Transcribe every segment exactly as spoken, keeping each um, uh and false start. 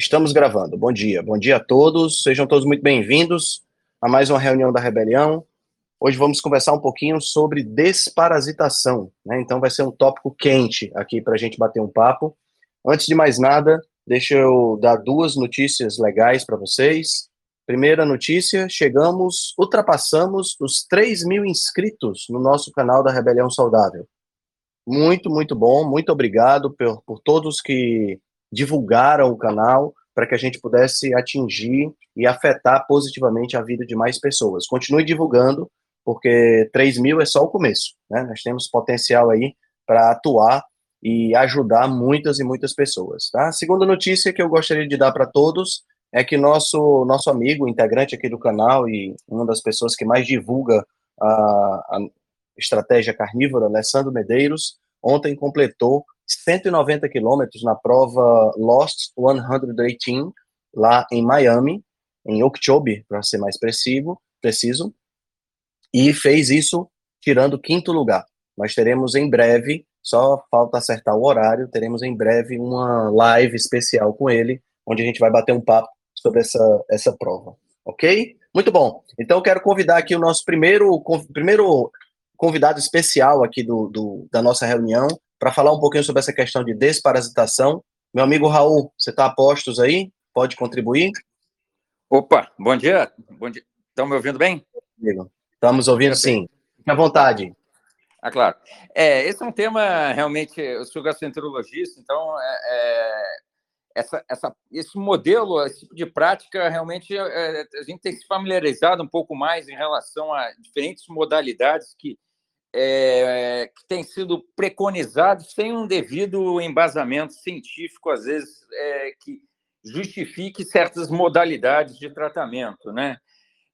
Estamos gravando. Bom dia. Bom dia a todos. Sejam todos muito bem-vindos a mais uma reunião da Rebelião. Hoje vamos conversar um pouquinho sobre desparasitação, né? Então vai ser um tópico quente aqui para a gente bater um papo. Antes de mais nada, deixa eu dar duas notícias legais para vocês. Primeira notícia, chegamos, ultrapassamos os três mil inscritos no nosso canal da Rebelião Saudável. Muito, muito bom. Muito obrigado por, por todos que divulgaram o canal para que a gente pudesse atingir e afetar positivamente a vida de mais pessoas. Continue divulgando, porque três mil é só o começo, né? Nós temos potencial aí para atuar e ajudar muitas e muitas pessoas, tá? A segunda notícia que eu gostaria de dar para todos é que nosso, nosso amigo, integrante aqui do canal e uma das pessoas que mais divulga a, a estratégia carnívora, Alessandro Medeiros, ontem completou cento e noventa quilômetros na prova Lost cento e dezoito, lá em Miami, em Okeechobee, para ser mais preciso, preciso, e fez isso tirando quinto lugar. Nós teremos em breve, só falta acertar o horário, teremos em breve uma live especial com ele, onde a gente vai bater um papo sobre essa, essa prova, ok? Muito bom. Então, eu quero convidar aqui o nosso primeiro, primeiro convidado especial aqui do, do, da nossa reunião, para falar um pouquinho sobre essa questão de desparasitação. Meu amigo Raul, você está a postos aí? Pode contribuir? Opa, bom dia. Bom dia. Estão me ouvindo bem? Estamos ouvindo sim. Fique à vontade. Ah, claro. É, esse é um tema, realmente, eu sou gastroenterologista, então é, essa, essa, esse modelo, esse tipo de prática, realmente, é, a gente tem se familiarizado um pouco mais em relação a diferentes modalidades que É, que tem sido preconizado sem um devido embasamento científico, às vezes, é, que justifique certas modalidades de tratamento, né?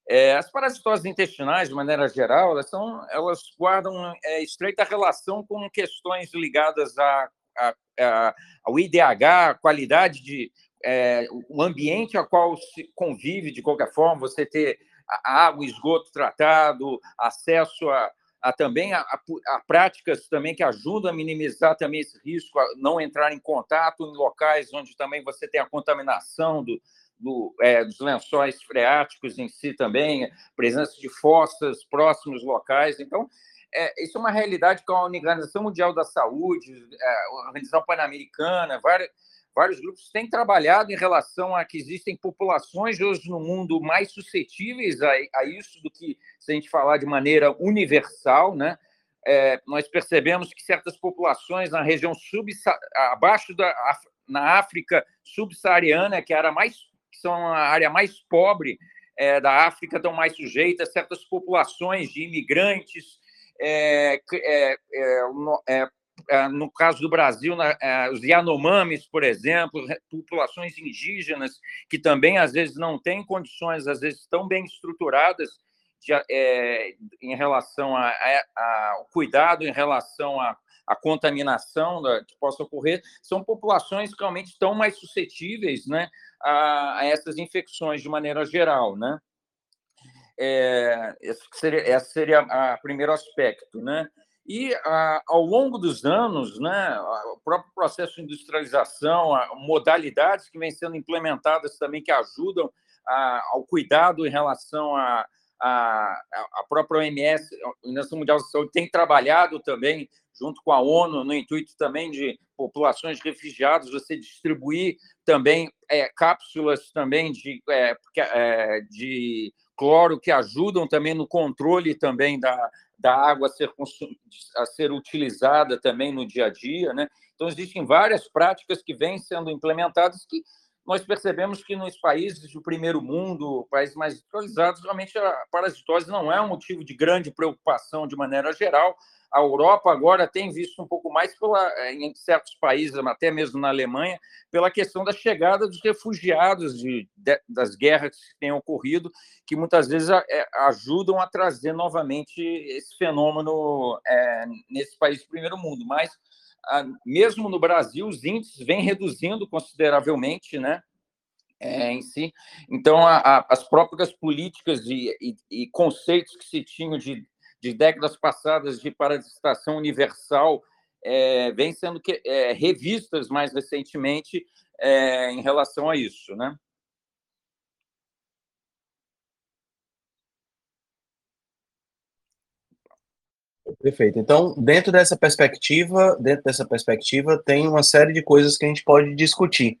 É, as parasitoses intestinais, de maneira geral, elas, são, elas guardam é, estreita relação com questões ligadas a, a, a, ao I D H, a qualidade de... É, o ambiente ao qual se convive, de qualquer forma, você ter água, esgoto tratado, acesso a Há também a, a, a práticas também que ajudam a minimizar também esse risco, a não entrar em contato em locais onde também você tem a contaminação do, do, é, dos lençóis freáticos em si também, presença de fossas próximos locais. Então, é, isso é uma realidade que a Organização Mundial da Saúde, é, a Organização Pan-Americana, várias... Vários grupos têm trabalhado em relação a que existem populações hoje no mundo mais suscetíveis a, a isso do que se a gente falar de maneira universal, né? É, nós percebemos que certas populações na região sub, abaixo da na África subsaariana, que era mais que são a área mais pobre é, da África, estão mais sujeitas a certas populações de imigrantes. É, é, é, é, No caso do Brasil, os Yanomamis, por exemplo, populações indígenas que também, às vezes, não têm condições, às vezes, tão bem estruturadas de, é, em relação a, a, a, ao cuidado, em relação à contaminação da, que possa ocorrer, são populações que realmente estão mais suscetíveis, né, a, a essas infecções de maneira geral, né? É, esse seria, esse seria o primeiro aspecto, né? E, a, ao longo dos anos, né, o próprio processo de industrialização, a, modalidades que vêm sendo implementadas também que ajudam a, ao cuidado em relação à a, a, a própria O M S, a Organização Mundial da Saúde, tem trabalhado também, junto com a ONU, no intuito também de populações refugiadas, você distribuir também é, cápsulas também de, é, de cloro que ajudam também no controle também da... da água a ser, a ser utilizada também no dia a dia, né? Então, existem várias práticas que vêm sendo implementadas que nós percebemos que nos países do primeiro mundo, países mais industrializados, realmente a parasitose não é um motivo de grande preocupação de maneira geral. A Europa agora tem visto um pouco mais pela, em certos países, até mesmo na Alemanha, pela questão da chegada dos refugiados de, de, das guerras que têm ocorrido, que muitas vezes a, é, ajudam a trazer novamente esse fenômeno é, nesse país do primeiro mundo. Mas mesmo no Brasil, os índices vêm reduzindo consideravelmente, né? É, em si. Então, a, a, as próprias políticas e, e, e conceitos que se tinham de, de décadas passadas de parasitação universal é, vem sendo que, é, revistas mais recentemente é, em relação a isso, né? Perfeito. Então, dentro dessa perspectiva, dentro dessa perspectiva, tem uma série de coisas que a gente pode discutir,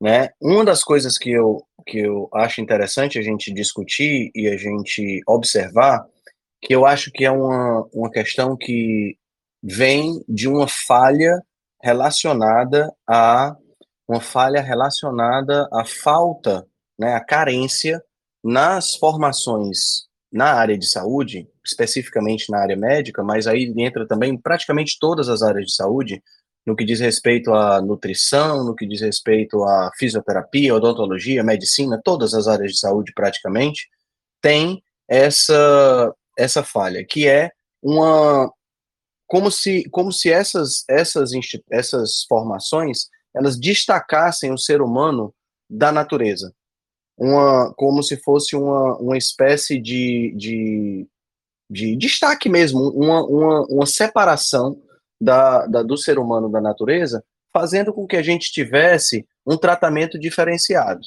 né? Uma das coisas que eu, que eu acho interessante a gente discutir e a gente observar, que eu acho que é uma, uma questão que vem de uma falha relacionada a uma falha relacionada à falta, né, à carência nas formações na área de saúde, especificamente na área médica, mas aí entra também praticamente todas as áreas de saúde, no que diz respeito à nutrição, no que diz respeito à fisioterapia, odontologia, medicina, todas as áreas de saúde praticamente, tem essa, essa falha, que é uma... Como se, como se essas, essas, essas formações, elas destacassem o ser humano da natureza. Uma, como se fosse uma, uma espécie de, de, de destaque mesmo, uma, uma, uma separação da, da, do ser humano da natureza, fazendo com que a gente tivesse um tratamento diferenciado.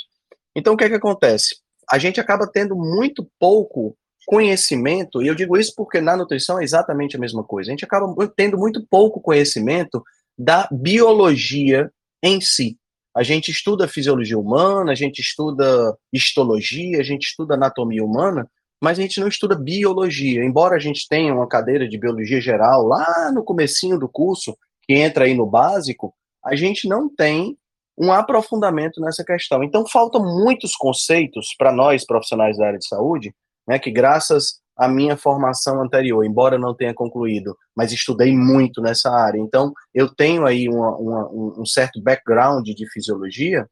Então, o que é que acontece? A gente acaba tendo muito pouco conhecimento, e eu digo isso porque na nutrição é exatamente a mesma coisa, a gente acaba tendo muito pouco conhecimento da biologia em si. A gente estuda fisiologia humana, a gente estuda histologia, a gente estuda anatomia humana, mas a gente não estuda biologia. Embora a gente tenha uma cadeira de biologia geral lá no comecinho do curso, que entra aí no básico, a gente não tem um aprofundamento nessa questão. Então, faltam muitos conceitos para nós, profissionais da área de saúde, né, que graças à minha formação anterior, embora eu não tenha concluído, mas estudei muito nessa área, então eu tenho aí uma, uma, um certo background de fisiologia,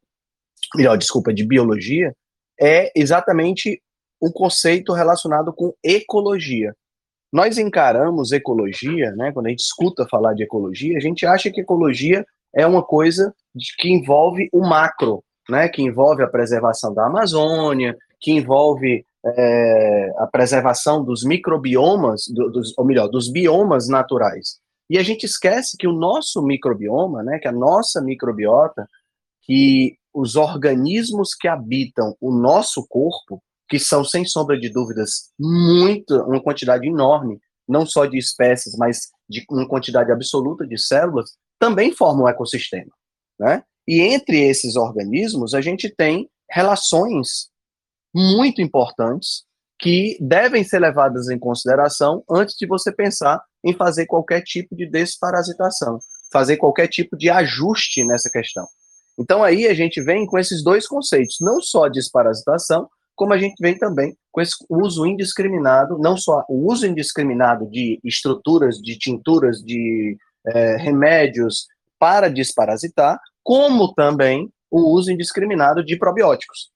melhor, desculpa, de biologia, é exatamente um conceito relacionado com ecologia. Nós encaramos ecologia, né, quando a gente escuta falar de ecologia, a gente acha que ecologia é uma coisa que envolve o macro, né, que envolve a preservação da Amazônia, que envolve É, a preservação dos microbiomas, do, dos, ou melhor, dos biomas naturais. E a gente esquece que o nosso microbioma, né, que a nossa microbiota, que os organismos que habitam o nosso corpo, que são, sem sombra de dúvidas, muito, uma quantidade enorme, não só de espécies, mas de uma quantidade absoluta de células, também formam um ecossistema, né? E entre esses organismos, a gente tem relações muito importantes, que devem ser levadas em consideração antes de você pensar em fazer qualquer tipo de desparasitação, fazer qualquer tipo de ajuste nessa questão. Então aí a gente vem com esses dois conceitos, não só desparasitação, como a gente vem também com esse uso indiscriminado, não só o uso indiscriminado de estruturas, de tinturas, de eh, remédios para desparasitar, como também o uso indiscriminado de probióticos.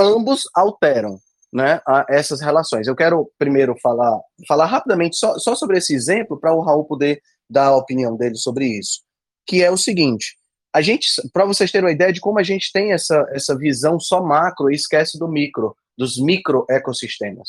Ambos alteram, né, essas relações. Eu quero primeiro falar, falar rapidamente só, só sobre esse exemplo para o Raul poder dar a opinião dele sobre isso, que é o seguinte, a gente, para vocês terem uma ideia de como a gente tem essa, essa visão só macro e esquece do micro, dos microecossistemas.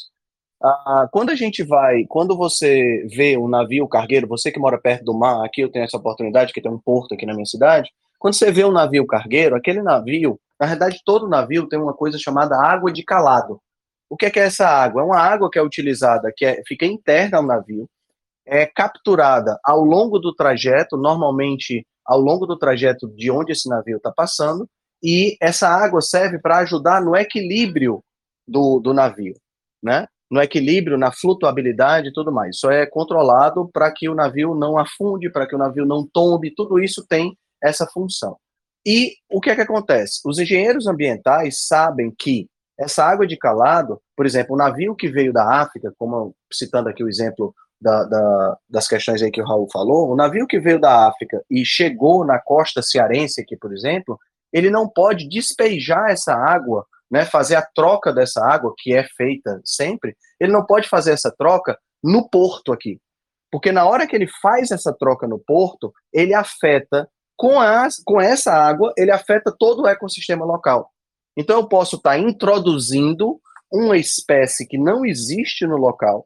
Ah, quando a gente vai, quando você vê um navio cargueiro, você que mora perto do mar, aqui eu tenho essa oportunidade, que tem um porto aqui na minha cidade, quando você vê um navio cargueiro, aquele navio, na verdade, todo navio tem uma coisa chamada água de calado. O que é, que é essa água? É uma água que é utilizada, que é, fica interna ao navio, é capturada ao longo do trajeto, normalmente ao longo do trajeto de onde esse navio está passando, e essa água serve para ajudar no equilíbrio do, do navio, né? No equilíbrio, na flutuabilidade e tudo mais. Isso é controlado para que o navio não afunde, para que o navio não tombe, tudo isso tem essa função. E o que é que acontece? Os engenheiros ambientais sabem que essa água de calado, por exemplo, o navio que veio da África, como citando aqui o exemplo da, da, das questões aí que o Raul falou, o navio que veio da África e chegou na costa cearense aqui, por exemplo, ele não pode despejar essa água, né, fazer a troca dessa água, que é feita sempre, ele não pode fazer essa troca no porto aqui. Porque na hora que ele faz essa troca no porto, ele afeta Com, a, com essa água, ele afeta todo o ecossistema local. Então, eu posso estar introduzindo uma espécie que não existe no local,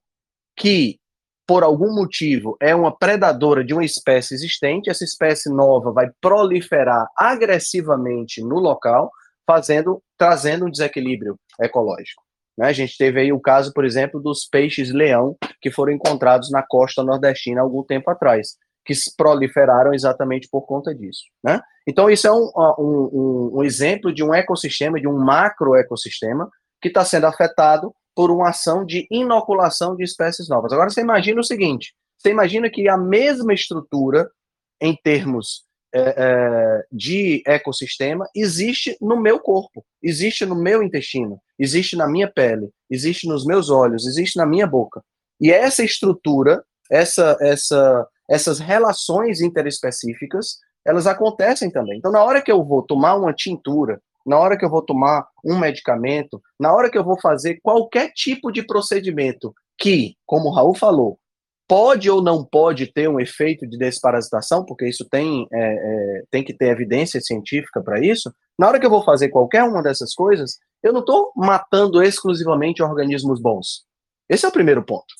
que por algum motivo, é uma predadora de uma espécie existente, essa espécie nova vai proliferar agressivamente no local, fazendo, trazendo um desequilíbrio ecológico. Né? A gente teve aí o caso, por exemplo, dos peixes-leão que foram encontrados na costa nordestina há algum tempo atrás, que proliferaram exatamente por conta disso. Né? Então, isso é um, um, um exemplo de um ecossistema, de um macroecossistema, que está sendo afetado por uma ação de inoculação de espécies novas. Agora, você imagina o seguinte, você imagina que a mesma estrutura, em termos é, é, de ecossistema, existe no meu corpo, existe no meu intestino, existe na minha pele, existe nos meus olhos, existe na minha boca. E essa estrutura, essa, essa, essas relações interespecíficas, elas acontecem também. Então, na hora que eu vou tomar uma tintura, na hora que eu vou tomar um medicamento, na hora que eu vou fazer qualquer tipo de procedimento que, como o Raul falou, pode ou não pode ter um efeito de desparasitação, porque isso tem, é, é, tem que ter evidência científica para isso, na hora que eu vou fazer qualquer uma dessas coisas, eu não estou matando exclusivamente organismos bons. Esse é o primeiro ponto.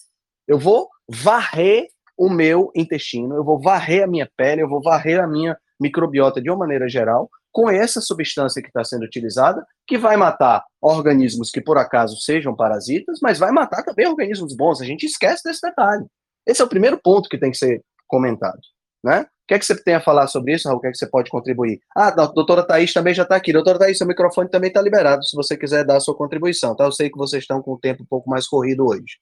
Eu vou varrer o meu intestino, eu vou varrer a minha pele, eu vou varrer a minha microbiota de uma maneira geral, com essa substância que está sendo utilizada, que vai matar organismos que por acaso sejam parasitas, mas vai matar também organismos bons. A gente esquece desse detalhe. Esse é o primeiro ponto que tem que ser comentado. Né? O que é que você tem a falar sobre isso, Raul? O que é que você pode contribuir? Ah, a doutora Thaís também já está aqui. Doutora Thaís, seu microfone também está liberado, se você quiser dar a sua contribuição. Tá? Eu sei que vocês estão com o tempo um pouco mais corrido hoje.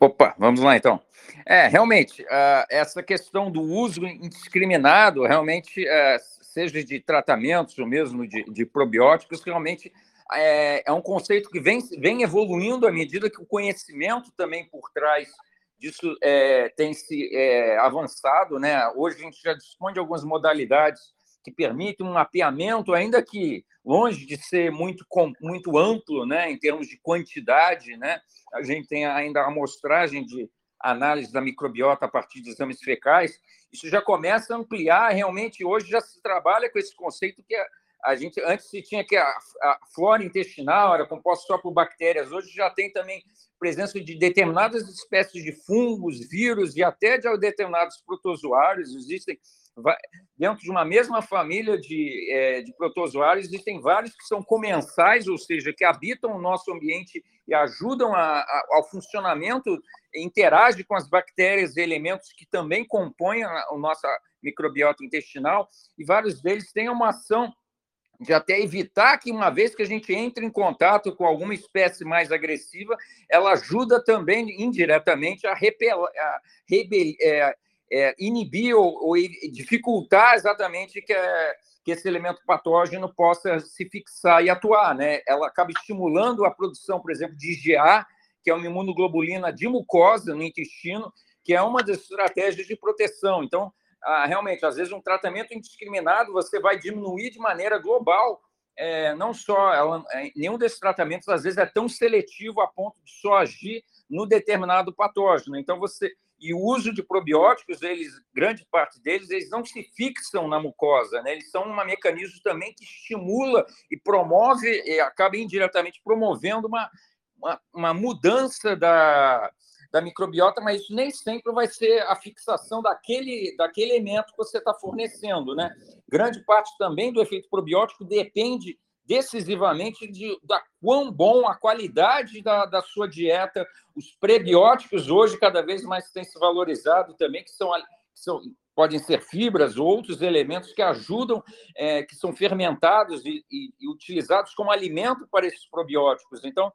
Opa, vamos lá então. É, realmente, uh, essa questão do uso indiscriminado, realmente, uh, seja de tratamentos ou mesmo de, de probióticos, realmente é, é um conceito que vem, vem evoluindo à medida que o conhecimento também por trás disso é, tem se é, avançado, né? Hoje a gente já dispõe de algumas modalidades que permitem um mapeamento, ainda que longe de ser muito, muito amplo, né? Em termos de quantidade, né? A gente tem ainda a amostragem de análise da microbiota a partir de exames fecais, isso já começa a ampliar, realmente hoje já se trabalha com esse conceito que a, a gente, antes se tinha que a, a flora intestinal era composta só por bactérias, hoje já tem também presença de determinadas espécies de fungos, vírus e até de determinados protozoários, existem dentro de uma mesma família de, é, de protozoários, existem vários que são comensais, ou seja, que habitam o nosso ambiente e ajudam a, a, ao funcionamento, interagem com as bactérias e elementos que também compõem a, a nossa microbiota intestinal, e vários deles têm uma ação de até evitar que, uma vez que a gente entre em contato com alguma espécie mais agressiva, ela ajuda também, indiretamente, a repelar, a rebel, é, É, inibir ou, ou dificultar exatamente que, é, que esse elemento patógeno possa se fixar e atuar, né? Ela acaba estimulando a produção, por exemplo, de I G A, que é uma imunoglobulina de mucosa no intestino, que é uma das estratégias de proteção. Então, ah, realmente, às vezes, um tratamento indiscriminado, você vai diminuir de maneira global, é, não só... Ela, nenhum desses tratamentos, às vezes, é tão seletivo a ponto de só agir no determinado patógeno. Então, você... E o uso de probióticos, eles, grande parte deles, eles não se fixam na mucosa, né? Eles são um mecanismo também que estimula e promove, e acaba indiretamente promovendo uma, uma, uma mudança da, da microbiota, mas isso nem sempre vai ser a fixação daquele, daquele elemento que você está fornecendo, né? Grande parte também do efeito probiótico depende decisivamente de, da quão bom a qualidade da, da sua dieta, os prebióticos hoje cada vez mais têm se valorizado também, que são, são podem ser fibras ou outros elementos que ajudam, é, que são fermentados e, e, e utilizados como alimento para esses probióticos. Então,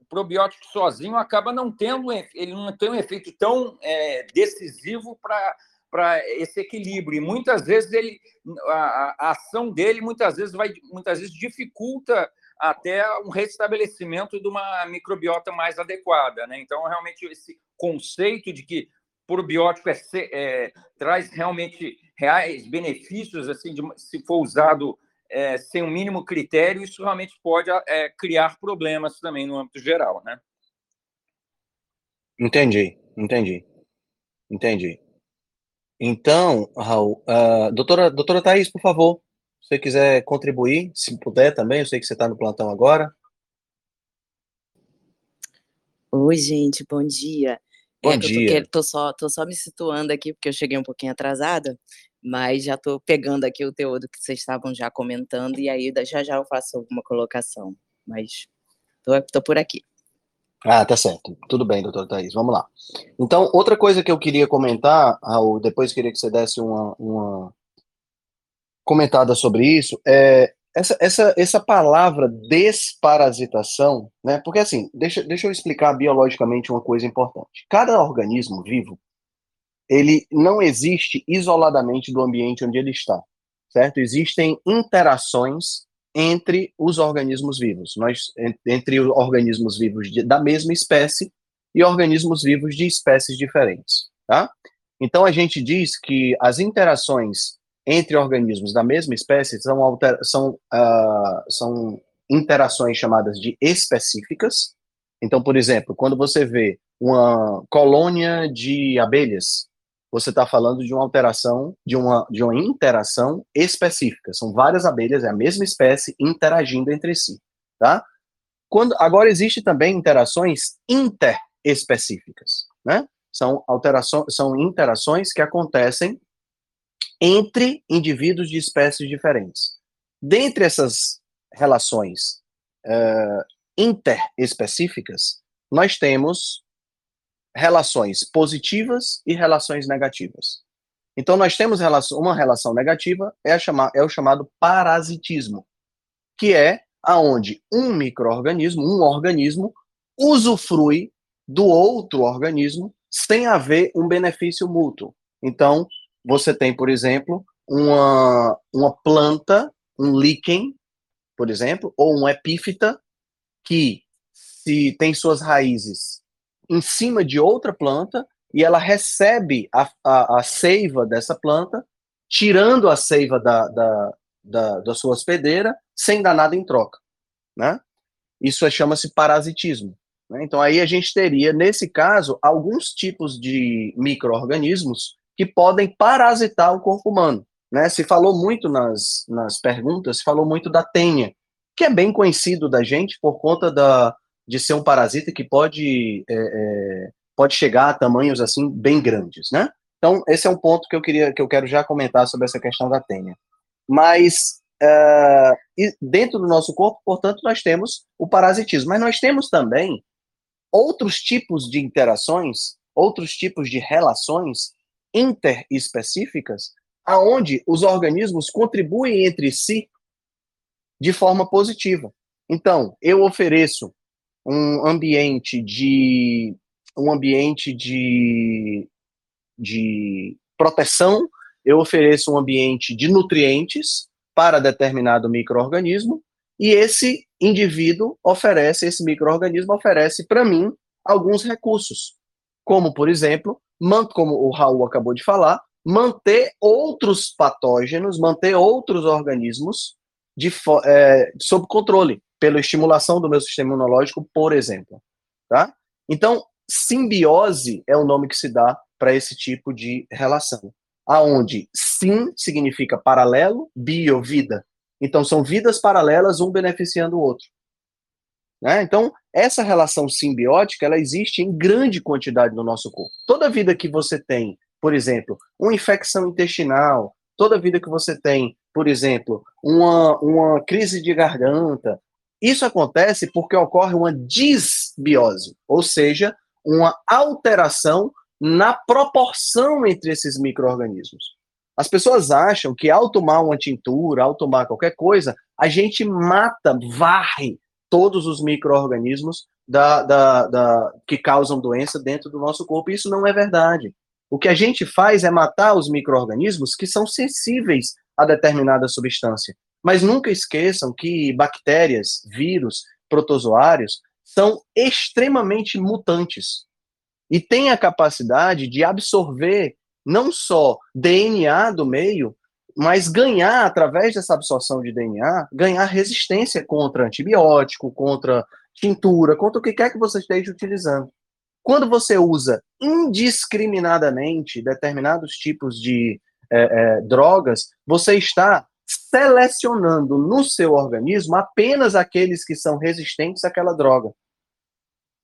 o probiótico sozinho acaba não tendo, ele não tem um efeito tão é, decisivo para... para esse equilíbrio, e muitas vezes ele, a, a ação dele muitas vezes, vai, muitas vezes dificulta até um restabelecimento de uma microbiota mais adequada, né? Então, realmente, esse conceito de que probiótico é, é, traz realmente reais benefícios, assim, de, se for usado é, sem o um mínimo critério, isso realmente pode é, criar problemas também no âmbito geral, né? Entendi, entendi, entendi. Então, Raul, uh, doutora, doutora Thaís, por favor, se você quiser contribuir, se puder também, eu sei que você está no plantão agora. Oi, gente, bom dia. Bom É que eu tô, dia. que- tô só, tô só me situando aqui, porque eu cheguei um pouquinho atrasada, mas já tô pegando aqui o teor do que vocês estavam já comentando, e aí da- já já eu faço alguma colocação. Mas tô, tô por aqui. Ah, tá certo. Tudo bem, doutora Thaís. Vamos lá. Então, outra coisa que eu queria comentar, Raul, depois queria que você desse uma, uma comentada sobre isso, é essa, essa, essa palavra desparasitação, né? Porque assim, deixa, deixa eu explicar biologicamente uma coisa importante. Cada organismo vivo, ele não existe isoladamente do ambiente onde ele está, certo? Existem interações entre os organismos vivos, nós, en- entre os organismos vivos de- da mesma espécie e organismos vivos de espécies diferentes, tá? Então, a gente diz que as interações entre organismos da mesma espécie são, alter- são, ah, são interações chamadas de específicas. Então, por exemplo, quando você vê uma colônia de abelhas, você está falando de uma alteração, de uma, de uma interação específica. São várias abelhas, é a mesma espécie, interagindo entre si, tá? Quando, agora, existe também interações interespecíficas, né? São, alterações, são interações que acontecem entre indivíduos de espécies diferentes. Dentre essas relações eh, interespecíficas, nós temos relações positivas e relações negativas. Então, nós temos relação- uma relação negativa, é, a chama- é o chamado parasitismo, que é aonde um microorganismo, um organismo, usufrui do outro organismo sem haver um benefício mútuo. Então, você tem, por exemplo, uma, uma planta, um líquen, por exemplo, ou um epífita, que se tem suas raízes em cima de outra planta e ela recebe a, a, a seiva dessa planta, tirando a seiva da, da, da, da sua hospedeira, sem dar nada em troca, né? Isso é- chama-se parasitismo, né? Então, aí a gente teria, nesse caso, alguns tipos de micro-organismos que podem parasitar o corpo humano, né? Se falou muito nas, nas perguntas, se falou muito da tênia, que é bem conhecido da gente por conta da, de ser um parasita que pode, é, é, pode chegar a tamanhos, assim, bem grandes, né? Então, esse é um ponto que eu, queria, que eu quero já comentar sobre essa questão da tênia. Mas ah, e dentro do nosso corpo, portanto, nós temos o parasitismo. Mas nós temos também outros tipos de interações, outros tipos de relações interespecíficas, aonde os organismos contribuem entre si de forma positiva. Então, eu ofereço um ambiente de um ambiente de de proteção, eu ofereço um ambiente de nutrientes para determinado microorganismo e esse indivíduo oferece, esse microorganismo oferece para mim alguns recursos, como, por exemplo, man- como o Raul acabou de falar, manter outros patógenos, manter outros organismos de fo- eh, sob controle, pela estimulação do meu sistema imunológico, por exemplo, tá? Então, simbiose é o nome que se dá para esse tipo de relação, aonde sim significa paralelo, bio, vida. Então, são vidas paralelas, um beneficiando o outro, né? Então, essa relação simbiótica, ela existe em grande quantidade no nosso corpo. Toda vida que você tem, por exemplo, uma infecção intestinal, toda vida que você tem, por exemplo, uma, uma crise de garganta, isso acontece porque ocorre uma disbiose, ou seja, uma alteração na proporção entre esses micro-organismos. As pessoas acham que ao tomar uma tintura, ao tomar qualquer coisa, a gente mata, varre todos os micro-organismos da, da, da, que causam doença dentro do nosso corpo. Isso não é verdade. O que a gente faz é matar os micro-organismos que são sensíveis a determinada substância. Mas nunca esqueçam que bactérias, vírus, protozoários são extremamente mutantes e têm a capacidade de absorver não só D N A do meio, mas ganhar, através dessa absorção de D N A, ganhar resistência contra antibiótico, contra tintura, contra o que quer que você esteja utilizando. Quando você usa indiscriminadamente determinados tipos de eh, eh, drogas, você está selecionando no seu organismo apenas aqueles que são resistentes àquela droga.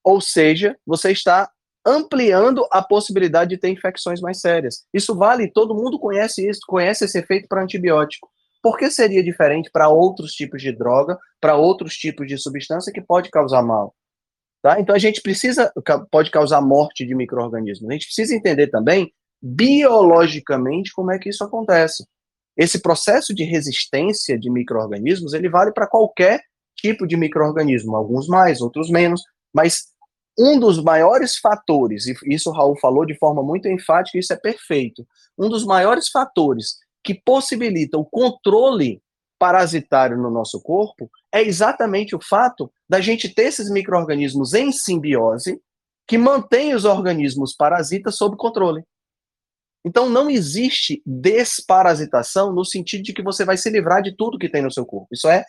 Ou seja, você está ampliando a possibilidade de ter infecções mais sérias. Isso vale, todo mundo conhece isso, conhece esse efeito para antibiótico. Por que seria diferente para outros tipos de droga, para outros tipos de substância que pode causar mal? Tá? Então a gente precisa, pode causar morte de micro-organismos. A gente precisa entender também, biologicamente, como é que isso acontece. Esse processo de resistência de micro-organismos, ele vale para qualquer tipo de micro-organismo, alguns mais, outros menos, mas um dos maiores fatores, e isso o Raul falou de forma muito enfática, isso é perfeito, um dos maiores fatores que possibilita o controle parasitário no nosso corpo é exatamente o fato da gente ter esses micro-organismos em simbiose que mantém os organismos parasitas sob controle. Então não existe desparasitação no sentido de que você vai se livrar de tudo que tem no seu corpo. Isso é,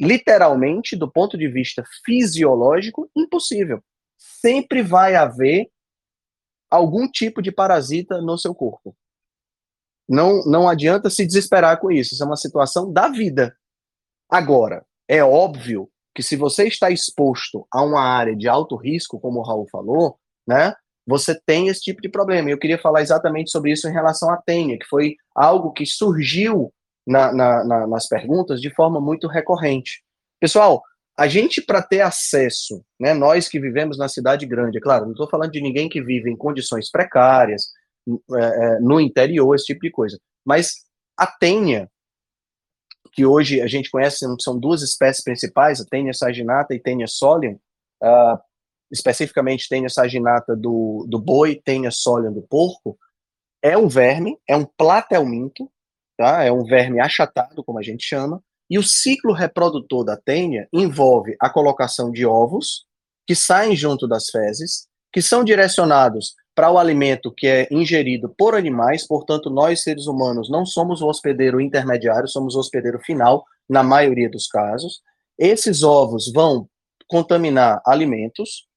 literalmente, do ponto de vista fisiológico, impossível. Sempre vai haver algum tipo de parasita no seu corpo. Não, não adianta se desesperar com isso. Isso é uma situação da vida. Agora, é óbvio que se você está exposto a uma área de alto risco, como o Raul falou, né, você tem esse tipo de problema. Eu queria falar exatamente sobre isso em relação à tênia, que foi algo que surgiu na, na, na, nas perguntas de forma muito recorrente. Pessoal, a gente, para ter acesso, né, nós que vivemos na cidade grande, é claro, não estou falando de ninguém que vive em condições precárias, é, no interior, esse tipo de coisa, mas a tênia, que hoje a gente conhece, são duas espécies principais, a tênia saginata e tênia solium, uh, especificamente tênia saginata do, do boi, tênia solium do porco, é um verme, é um platelminto, tá? É um verme achatado, como a gente chama. E o ciclo reprodutor da tênia envolve a colocação de ovos, que saem junto das fezes, que são direcionados para o alimento que é ingerido por animais, portanto, nós, seres humanos, não somos o hospedeiro intermediário, somos o hospedeiro final, na maioria dos casos. Esses ovos vão contaminar alimentos,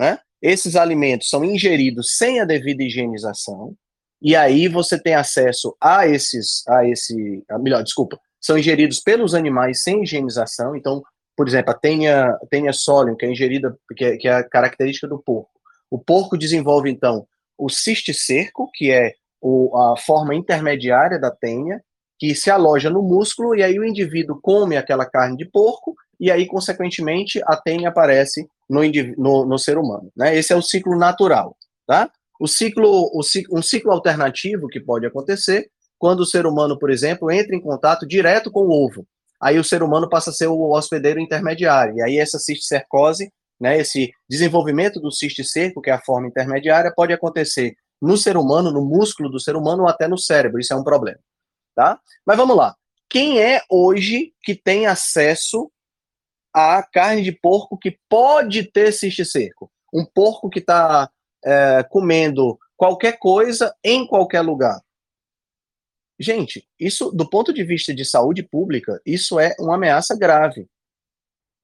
né? Esses alimentos são ingeridos sem a devida higienização, e aí você tem acesso a esses... a esse, a, melhor, desculpa, são ingeridos pelos animais sem higienização. Então, por exemplo, a tênia, a tênia solium, que é ingerida, que é, que é a característica do porco. O porco desenvolve, então, o cisticerco, que é o, a forma intermediária da tênia, que se aloja no músculo, e aí o indivíduo come aquela carne de porco, e aí, consequentemente, a tênia aparece no, no, no ser humano. Né? Esse é o ciclo natural. Tá? O ciclo, o ciclo, um ciclo alternativo que pode acontecer quando o ser humano, por exemplo, entra em contato direto com o ovo. Aí o ser humano passa a ser o hospedeiro intermediário. E aí essa cisticercose, né, esse desenvolvimento do cisticerco, que é a forma intermediária, pode acontecer no ser humano, no músculo do ser humano ou até no cérebro. Isso é um problema. Tá? Mas vamos lá. Quem é hoje que tem acesso à carne de porco que pode ter cisticerco? Um porco que está é, comendo qualquer coisa em qualquer lugar. Gente, isso, do ponto de vista de saúde pública, isso é uma ameaça grave.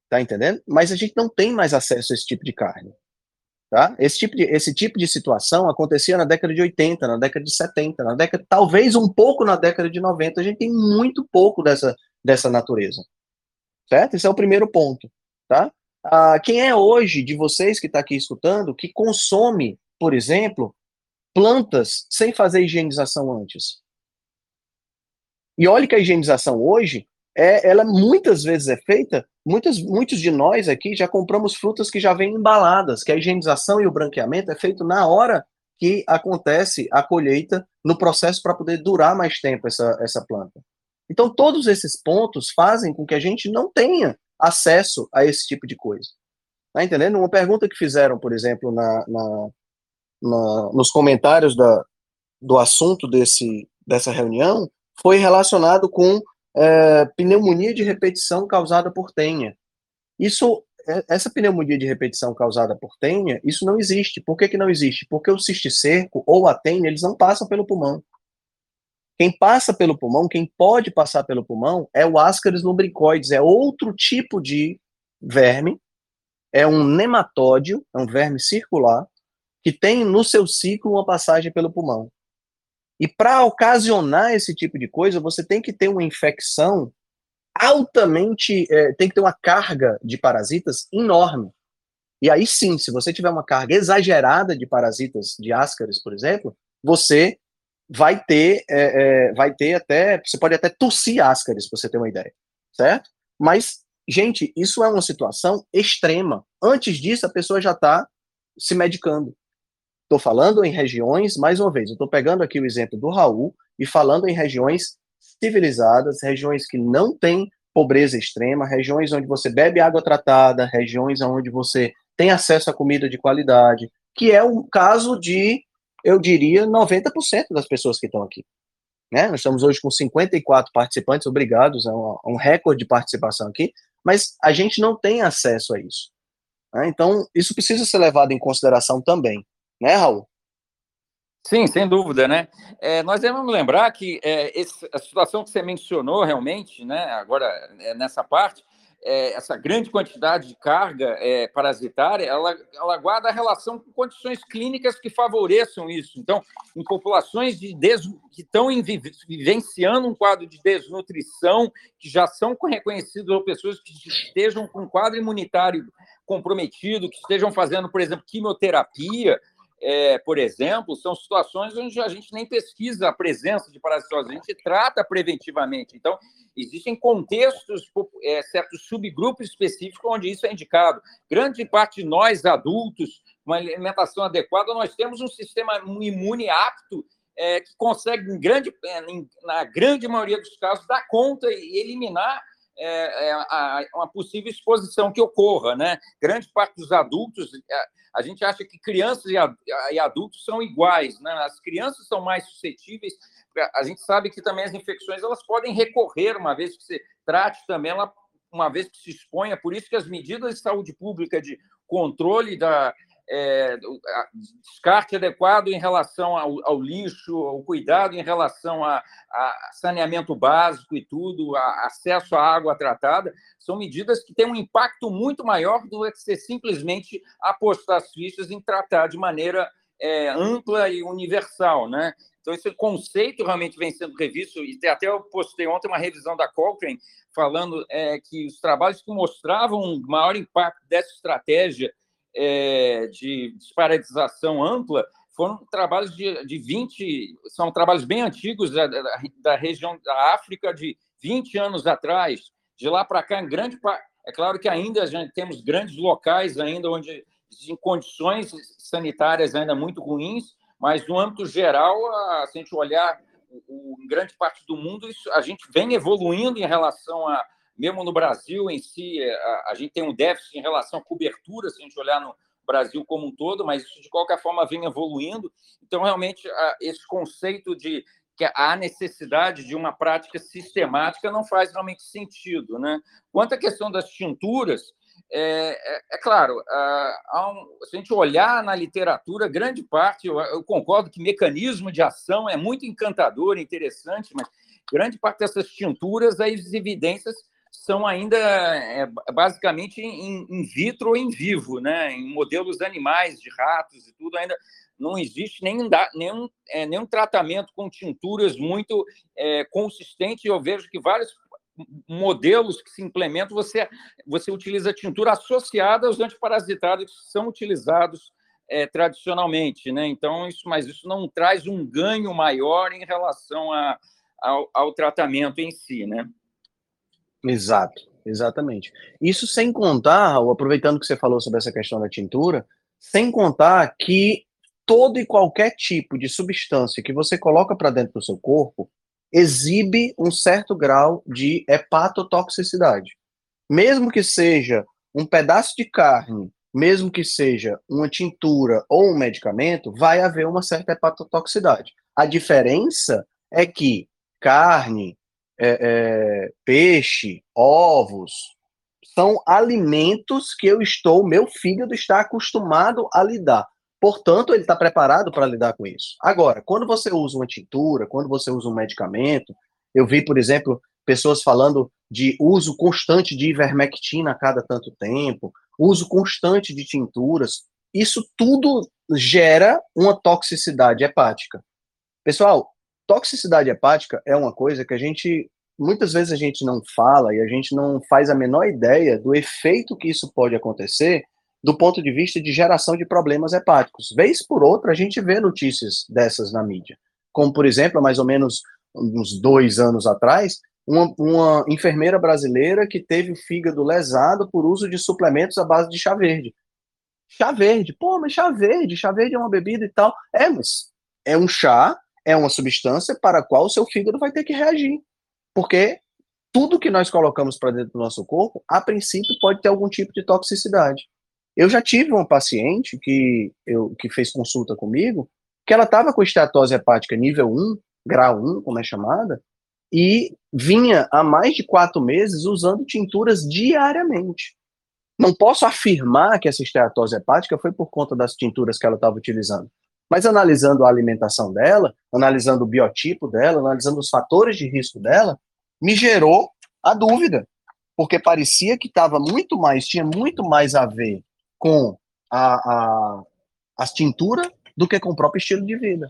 Tá entendendo? Mas a gente não tem mais acesso a esse tipo de carne. Tá? Esse tipo de, esse tipo de situação acontecia na década de oitenta, na década de setenta, na década, talvez um pouco na década de noventa. A gente tem muito pouco dessa, dessa natureza. Certo? Esse é o primeiro ponto. Tá? Ah, quem é hoje, de vocês que está aqui escutando, que consome, por exemplo, plantas sem fazer higienização antes? E olha que a higienização hoje, é, ela muitas vezes é feita, muitas, muitos de nós aqui já compramos frutas que já vêm embaladas, que a higienização e o branqueamento é feito na hora que acontece a colheita, no processo para poder durar mais tempo essa, essa planta. Então todos esses pontos fazem com que a gente não tenha acesso a esse tipo de coisa. Tá entendendo? Uma pergunta que fizeram, por exemplo, na, na, na, nos comentários da, do assunto desse, dessa reunião, foi relacionado com é, pneumonia de repetição causada por tênia. Isso, essa pneumonia de repetição causada por tênia, isso não existe. Por que que não existe? Porque o cisticerco ou a tênia, eles não passam pelo pulmão. Quem passa pelo pulmão, quem pode passar pelo pulmão, é o Ascaris lumbricoides, é outro tipo de verme, é um nematódio, é um verme circular, que tem no seu ciclo uma passagem pelo pulmão. E para ocasionar esse tipo de coisa, você tem que ter uma infecção altamente, é, tem que ter uma carga de parasitas enorme. E aí sim, se você tiver uma carga exagerada de parasitas, de ascaris, por exemplo, você vai ter, é, é, vai ter até, você pode até tossir ascaris, para você ter uma ideia, certo? Mas, gente, isso é uma situação extrema. Antes disso, a pessoa já está se medicando. Estou falando em regiões, mais uma vez, eu estou pegando aqui o exemplo do Raul e falando em regiões civilizadas, regiões que não têm pobreza extrema, regiões onde você bebe água tratada, regiões onde você tem acesso a comida de qualidade, que é o caso de, eu diria, noventa por cento das pessoas que estão aqui. Né? Nós estamos hoje com cinquenta e quatro participantes, obrigados, é um, um recorde de participação aqui, mas a gente não tem acesso a isso. Né? Então, isso precisa ser levado em consideração também. Né, Raul? Sim, sem dúvida, né? É, nós devemos lembrar que é, esse, a situação que você mencionou realmente, né, agora é, nessa parte, é, essa grande quantidade de carga é, parasitária, ela, ela guarda relação com condições clínicas que favoreçam isso. Então, em populações de des... que estão em, vivenciando um quadro de desnutrição, que já são reconhecidas por pessoas que estejam com um quadro imunitário comprometido, que estejam fazendo, por exemplo, quimioterapia, É, por exemplo, são situações onde a gente nem pesquisa a presença de parasitose, a gente trata preventivamente. Então, existem contextos, é, certos subgrupos específicos onde isso é indicado. Grande parte de nós, adultos, com uma alimentação adequada, nós temos um sistema imune apto é, que consegue, em grande, em, na grande maioria dos casos, dar conta e eliminar É, é, a, uma possível exposição que ocorra, né? Grande parte dos adultos, a, a gente acha que crianças e, a, e adultos são iguais, né? As crianças são mais suscetíveis, a gente sabe que também as infecções elas podem recorrer, uma vez que se trate também, ela, uma vez que se exponha, por isso que as medidas de saúde pública de controle da É, descarte adequado em relação ao, ao lixo, o cuidado em relação a, a saneamento básico e tudo, a, acesso à água tratada, são medidas que têm um impacto muito maior do que você simplesmente apostar as fichas em tratar de maneira é, ampla e universal, né? Então, esse conceito realmente vem sendo revisto, e até eu postei ontem uma revisão da Cochrane falando é, que os trabalhos que mostravam um maior impacto dessa estratégia É, de desparasitização ampla, foram trabalhos de, de vinte, são trabalhos bem antigos da, da, da região da África de vinte anos atrás, de lá para cá, em grande parte, é claro que ainda já temos grandes locais ainda onde em condições sanitárias ainda muito ruins, mas no âmbito geral, a, se a gente olhar o, o, em grande parte do mundo, isso, a gente vem evoluindo em relação a mesmo no Brasil em si, a, a gente tem um déficit em relação à cobertura, se a gente olhar no Brasil como um todo, mas isso, de qualquer forma, vem evoluindo. Então, realmente, a, esse conceito de que há necessidade de uma prática sistemática não faz realmente sentido, né? Quanto à questão das tinturas, é, é, é claro, a, a um, se a gente olhar na literatura, grande parte, eu, eu concordo que mecanismo de ação é muito encantador, interessante, mas grande parte dessas tinturas, as evidências são ainda é, basicamente in, in vitro ou in vivo, né? Em modelos animais, de ratos e tudo, ainda não existe nenhum, nenhum, é, nenhum tratamento com tinturas muito é, consistente. Eu vejo que vários modelos que se implementam, você, você utiliza tintura associada aos antiparasitários que são utilizados é, tradicionalmente, né? Então, isso, mas isso não traz um ganho maior em relação a, ao, ao tratamento em si, né? Exato, exatamente. Isso sem contar, Raul, aproveitando que você falou sobre essa questão da tintura, sem contar que todo e qualquer tipo de substância que você coloca para dentro do seu corpo exibe um certo grau de hepatotoxicidade. Mesmo que seja um pedaço de carne, mesmo que seja uma tintura ou um medicamento, vai haver uma certa hepatotoxicidade. A diferença é que carne, É, é, peixe, ovos, são alimentos que eu estou, meu fígado está acostumado a lidar. Portanto, ele está preparado para lidar com isso. Agora, quando você usa uma tintura, quando você usa um medicamento, eu vi, por exemplo, pessoas falando de uso constante de ivermectina a cada tanto tempo, uso constante de tinturas, isso tudo gera uma toxicidade hepática. Pessoal, toxicidade hepática é uma coisa que a gente, muitas vezes a gente não fala e a gente não faz a menor ideia do efeito que isso pode acontecer do ponto de vista de geração de problemas hepáticos. Vez por outra, a gente vê notícias dessas na mídia. Como, por exemplo, há mais ou menos uns dois anos atrás, uma, uma enfermeira brasileira que teve o fígado lesado por uso de suplementos à base de chá verde. Chá verde, pô, mas chá verde, chá verde é uma bebida e tal. É, mas é um chá, é uma substância para a qual o seu fígado vai ter que reagir. Porque tudo que nós colocamos para dentro do nosso corpo, a princípio, pode ter algum tipo de toxicidade. Eu já tive uma paciente que, eu, que fez consulta comigo, que ela estava com esteatose hepática nível um, grau um, como é chamada, e vinha há mais de quatro meses usando tinturas diariamente. Não posso afirmar que essa esteatose hepática foi por conta das tinturas que ela estava utilizando, mas analisando a alimentação dela, analisando o biotipo dela, analisando os fatores de risco dela, me gerou a dúvida, porque parecia que estava muito mais, tinha muito mais a ver com a, a, a tintura do que com o próprio estilo de vida.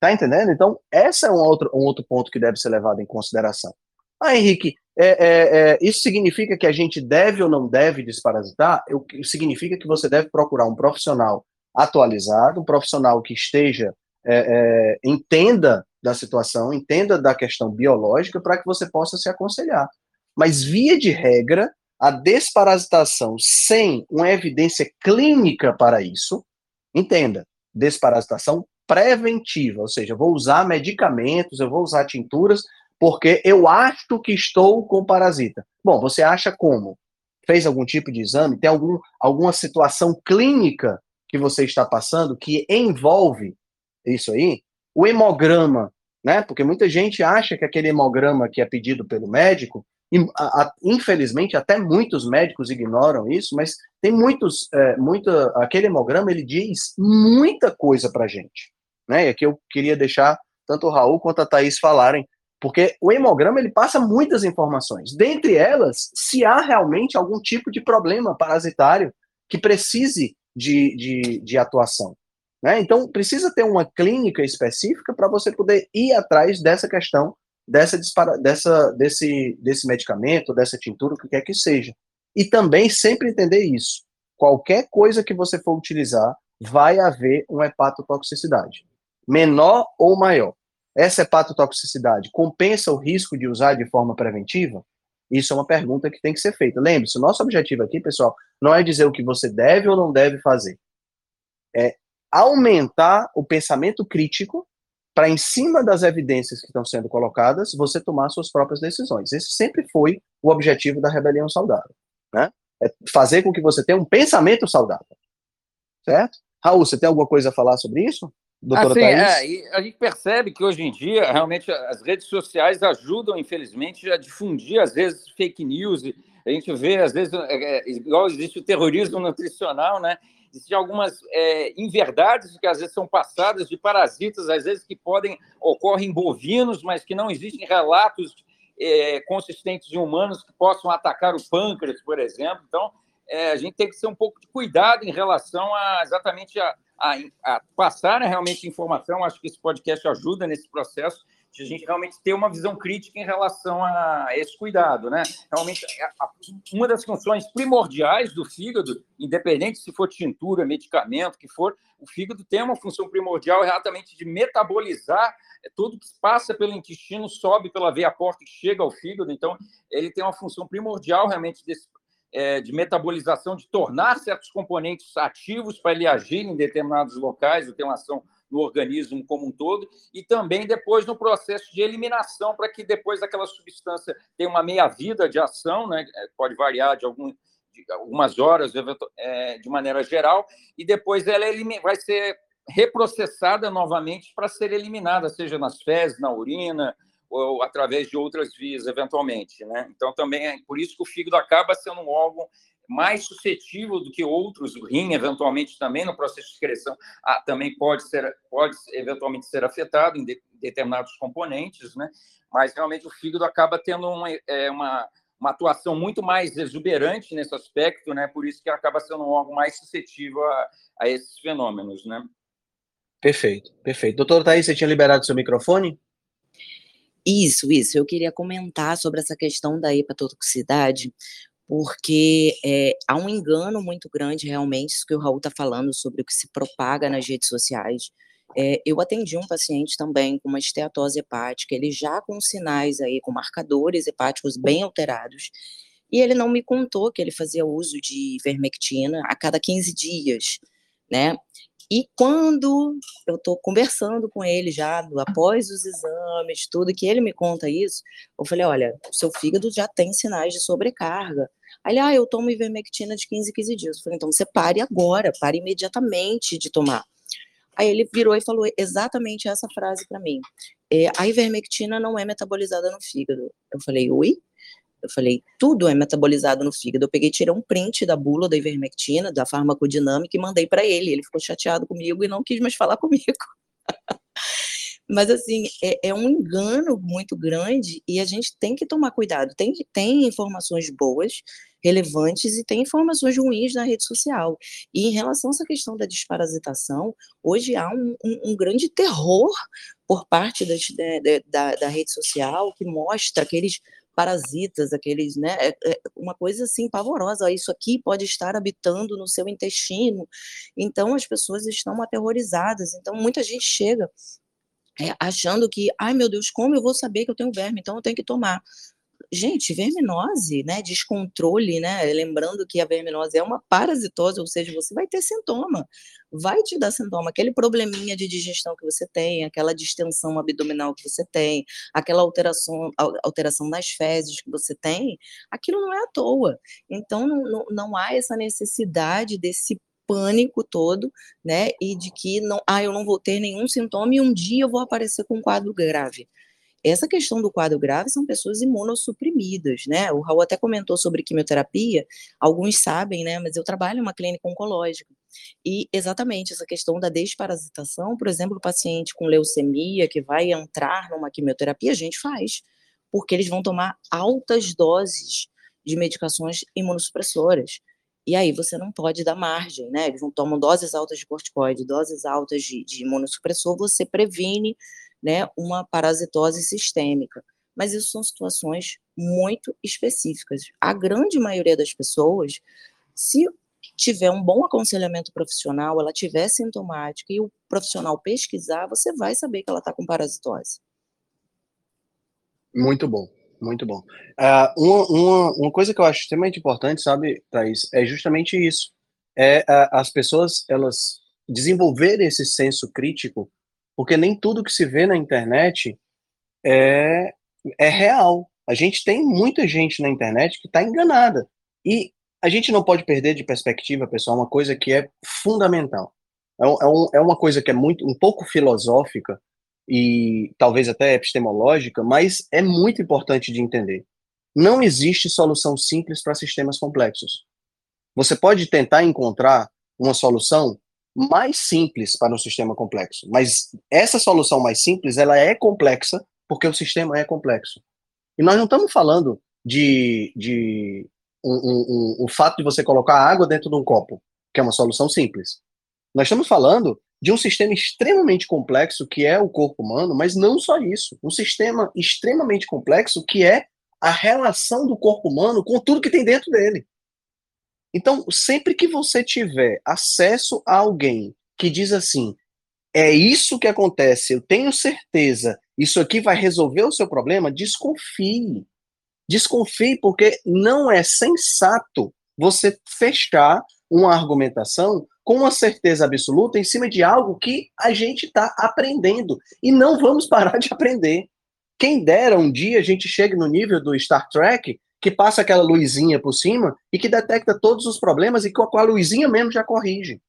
Tá entendendo? Então, esse é um outro, um outro ponto que deve ser levado em consideração. Ah, Henrique, é, é, é, isso significa que a gente deve ou não deve desparasitar? Eu, significa que você deve procurar um profissional atualizado, um profissional que esteja, é, é, entenda da situação, entenda da questão biológica, para que você possa se aconselhar. Mas, via de regra, a desparasitação sem uma evidência clínica para isso, entenda, desparasitação preventiva, ou seja, eu vou usar medicamentos, eu vou usar tinturas, porque eu acho que estou com parasita. Bom, você acha como? Fez algum tipo de exame? Tem algum, alguma situação clínica que você está passando que envolve isso aí? O hemograma, né? Porque muita gente acha que aquele hemograma que é pedido pelo médico, infelizmente, até muitos médicos ignoram isso, mas tem muitos, é, muita, aquele hemograma, ele diz muita coisa pra gente, né, e aqui eu queria deixar tanto o Raul quanto a Thaís falarem, porque o hemograma, ele passa muitas informações, dentre elas, se há realmente algum tipo de problema parasitário que precise de, de, de atuação, né, então precisa ter uma clínica específica para você poder ir atrás dessa questão Dessa, dessa, desse, desse medicamento, dessa tintura, o que quer que seja. E também sempre entender isso. Qualquer coisa que você for utilizar, vai haver uma hepatotoxicidade. Menor ou maior. Essa hepatotoxicidade compensa o risco de usar de forma preventiva? Isso é uma pergunta que tem que ser feita. Lembre-se, o nosso objetivo aqui, pessoal, não é dizer o que você deve ou não deve fazer. É aumentar o pensamento crítico para, em cima das evidências que estão sendo colocadas, você tomar suas próprias decisões. Esse sempre foi o objetivo da Rebelião Saudável, né? É fazer com que você tenha um pensamento saudável, certo? Raul, você tem alguma coisa a falar sobre isso? Doutora assim, Thaís? É, a gente percebe que, hoje em dia, realmente, as redes sociais ajudam, infelizmente, a difundir, às vezes, fake news. A gente vê, às vezes, é, igual existe o terrorismo nutricional, né? Existem algumas é, inverdades que às vezes são passadas de parasitas, às vezes que podem ocorrem em bovinos, mas que não existem relatos é, consistentes em humanos que possam atacar o pâncreas, por exemplo. Então, é, a gente tem que ter um pouco de cuidado em relação a exatamente a, a, a passar, né, realmente informação. Acho que esse podcast ajuda nesse processo de a gente realmente ter uma visão crítica em relação a esse cuidado, né? Realmente, uma das funções primordiais do fígado, independente se for tintura, medicamento, que for, o fígado tem uma função primordial exatamente de metabolizar tudo que passa pelo intestino, sobe pela veia porta e chega ao fígado. Então, ele tem uma função primordial realmente desse, é, de metabolização, de tornar certos componentes ativos para ele agir em determinados locais, ou ter uma ação no organismo como um todo, e também depois no processo de eliminação, para que depois aquela substância tenha uma meia-vida de ação, né? Pode variar de, algum, de algumas horas, é, de maneira geral, e depois ela elim- vai ser reprocessada novamente para ser eliminada, seja nas fezes, na urina, ou através de outras vias, eventualmente, né? Então, também é por isso que o fígado acaba sendo um órgão mais suscetível do que outros, o rim, eventualmente, também, no processo de excreção, ah, também pode, ser, pode eventualmente ser afetado em, de, em determinados componentes, né? Mas, realmente, o fígado acaba tendo uma, é, uma, uma atuação muito mais exuberante nesse aspecto, né? Por isso que acaba sendo um órgão mais suscetível a, a esses fenômenos, né? Perfeito, perfeito. Doutora Thaís, você tinha liberado seu microfone? Isso, isso. Eu queria comentar sobre essa questão da hepatotoxicidade, porque é, há um engano muito grande realmente, isso que o Raul está falando sobre o que se propaga nas redes sociais. É, eu atendi um paciente também com uma esteatose hepática, ele já com sinais aí, com marcadores hepáticos bem alterados, e ele não me contou que ele fazia uso de ivermectina a cada quinze dias, né? E quando eu estou conversando com ele já, após os exames, tudo, que ele me conta isso, eu falei, olha, seu fígado já tem sinais de sobrecarga. Aí ele, ah, eu tomo ivermectina de quinze em quinze dias. Eu falei, então você pare agora, pare imediatamente de tomar. Aí ele virou e falou exatamente essa frase para mim. É, a ivermectina não é metabolizada no fígado. Eu falei, oi? Eu falei, tudo é metabolizado no fígado. Eu peguei, tirei um print da bula da ivermectina, da farmacodinâmica, e mandei para ele. Ele ficou chateado comigo e não quis mais falar comigo. Mas, assim, é, é um engano muito grande e a gente tem que tomar cuidado. Tem, tem informações boas, relevantes, e tem informações ruins na rede social. E em relação a essa questão da desparasitação, hoje há um, um, um grande terror por parte das, da, da, da rede social, que mostra aqueles parasitas, aqueles, né, uma coisa assim pavorosa, isso aqui pode estar habitando no seu intestino. Então as pessoas estão aterrorizadas, então muita gente chega é, achando que, ai meu Deus, como eu vou saber que eu tenho verme, então eu tenho que tomar. Gente, verminose, né, descontrole, né, lembrando que a verminose é uma parasitose, ou seja, você vai ter sintoma, vai te dar sintoma, aquele probleminha de digestão que você tem, aquela distensão abdominal que você tem, aquela alteração, alteração nas fezes que você tem, aquilo não é à toa. Então não, não, não há essa necessidade desse pânico todo, né, e de que, não, ah, eu não vou ter nenhum sintoma e um dia eu vou aparecer com um quadro grave. Essa questão do quadro grave são pessoas imunossuprimidas, né? O Raul até comentou sobre quimioterapia, alguns sabem, né? Mas eu trabalho em uma clínica oncológica. E exatamente essa questão da desparasitação, por exemplo, o paciente com leucemia que vai entrar numa quimioterapia, a gente faz, porque eles vão tomar altas doses de medicações imunossupressoras. E aí você não pode dar margem, né? Eles vão tomar doses altas de corticoide, doses altas de, de imunossupressor, você previne, né, uma parasitose sistêmica. Mas isso são situações muito específicas. A grande maioria das pessoas, se tiver um bom aconselhamento profissional, ela tiver sintomática e o profissional pesquisar, você vai saber que ela está com parasitose. Muito bom, muito bom. Uh, uma, uma, uma coisa que eu acho extremamente importante, sabe, Thaís, é justamente isso. É, uh, as pessoas, elas desenvolverem esse senso crítico, porque nem tudo que se vê na internet é, é real. A gente tem muita gente na internet que está enganada. E a gente não pode perder de perspectiva, pessoal, uma coisa que é fundamental. É, um, é uma coisa que é muito, um pouco filosófica e talvez até epistemológica, mas é muito importante de entender. Não existe solução simples para sistemas complexos. Você pode tentar encontrar uma solução mais simples para um sistema complexo. Mas essa solução mais simples, ela é complexa porque o sistema é complexo. E nós não estamos falando de, de um, um, um, o fato de você colocar água dentro de um copo, que é uma solução simples. Nós estamos falando de um sistema extremamente complexo, que é o corpo humano, mas não só isso. Um sistema extremamente complexo, que é a relação do corpo humano com tudo que tem dentro dele. Então, sempre que você tiver acesso a alguém que diz assim, é isso que acontece, eu tenho certeza, isso aqui vai resolver o seu problema, desconfie. Desconfie, porque não é sensato você fechar uma argumentação com uma certeza absoluta em cima de algo que a gente está aprendendo. E não vamos parar de aprender. Quem dera um dia a gente chegue no nível do Star Trek, que passa aquela luzinha por cima e que detecta todos os problemas e com a luzinha mesmo já corrige.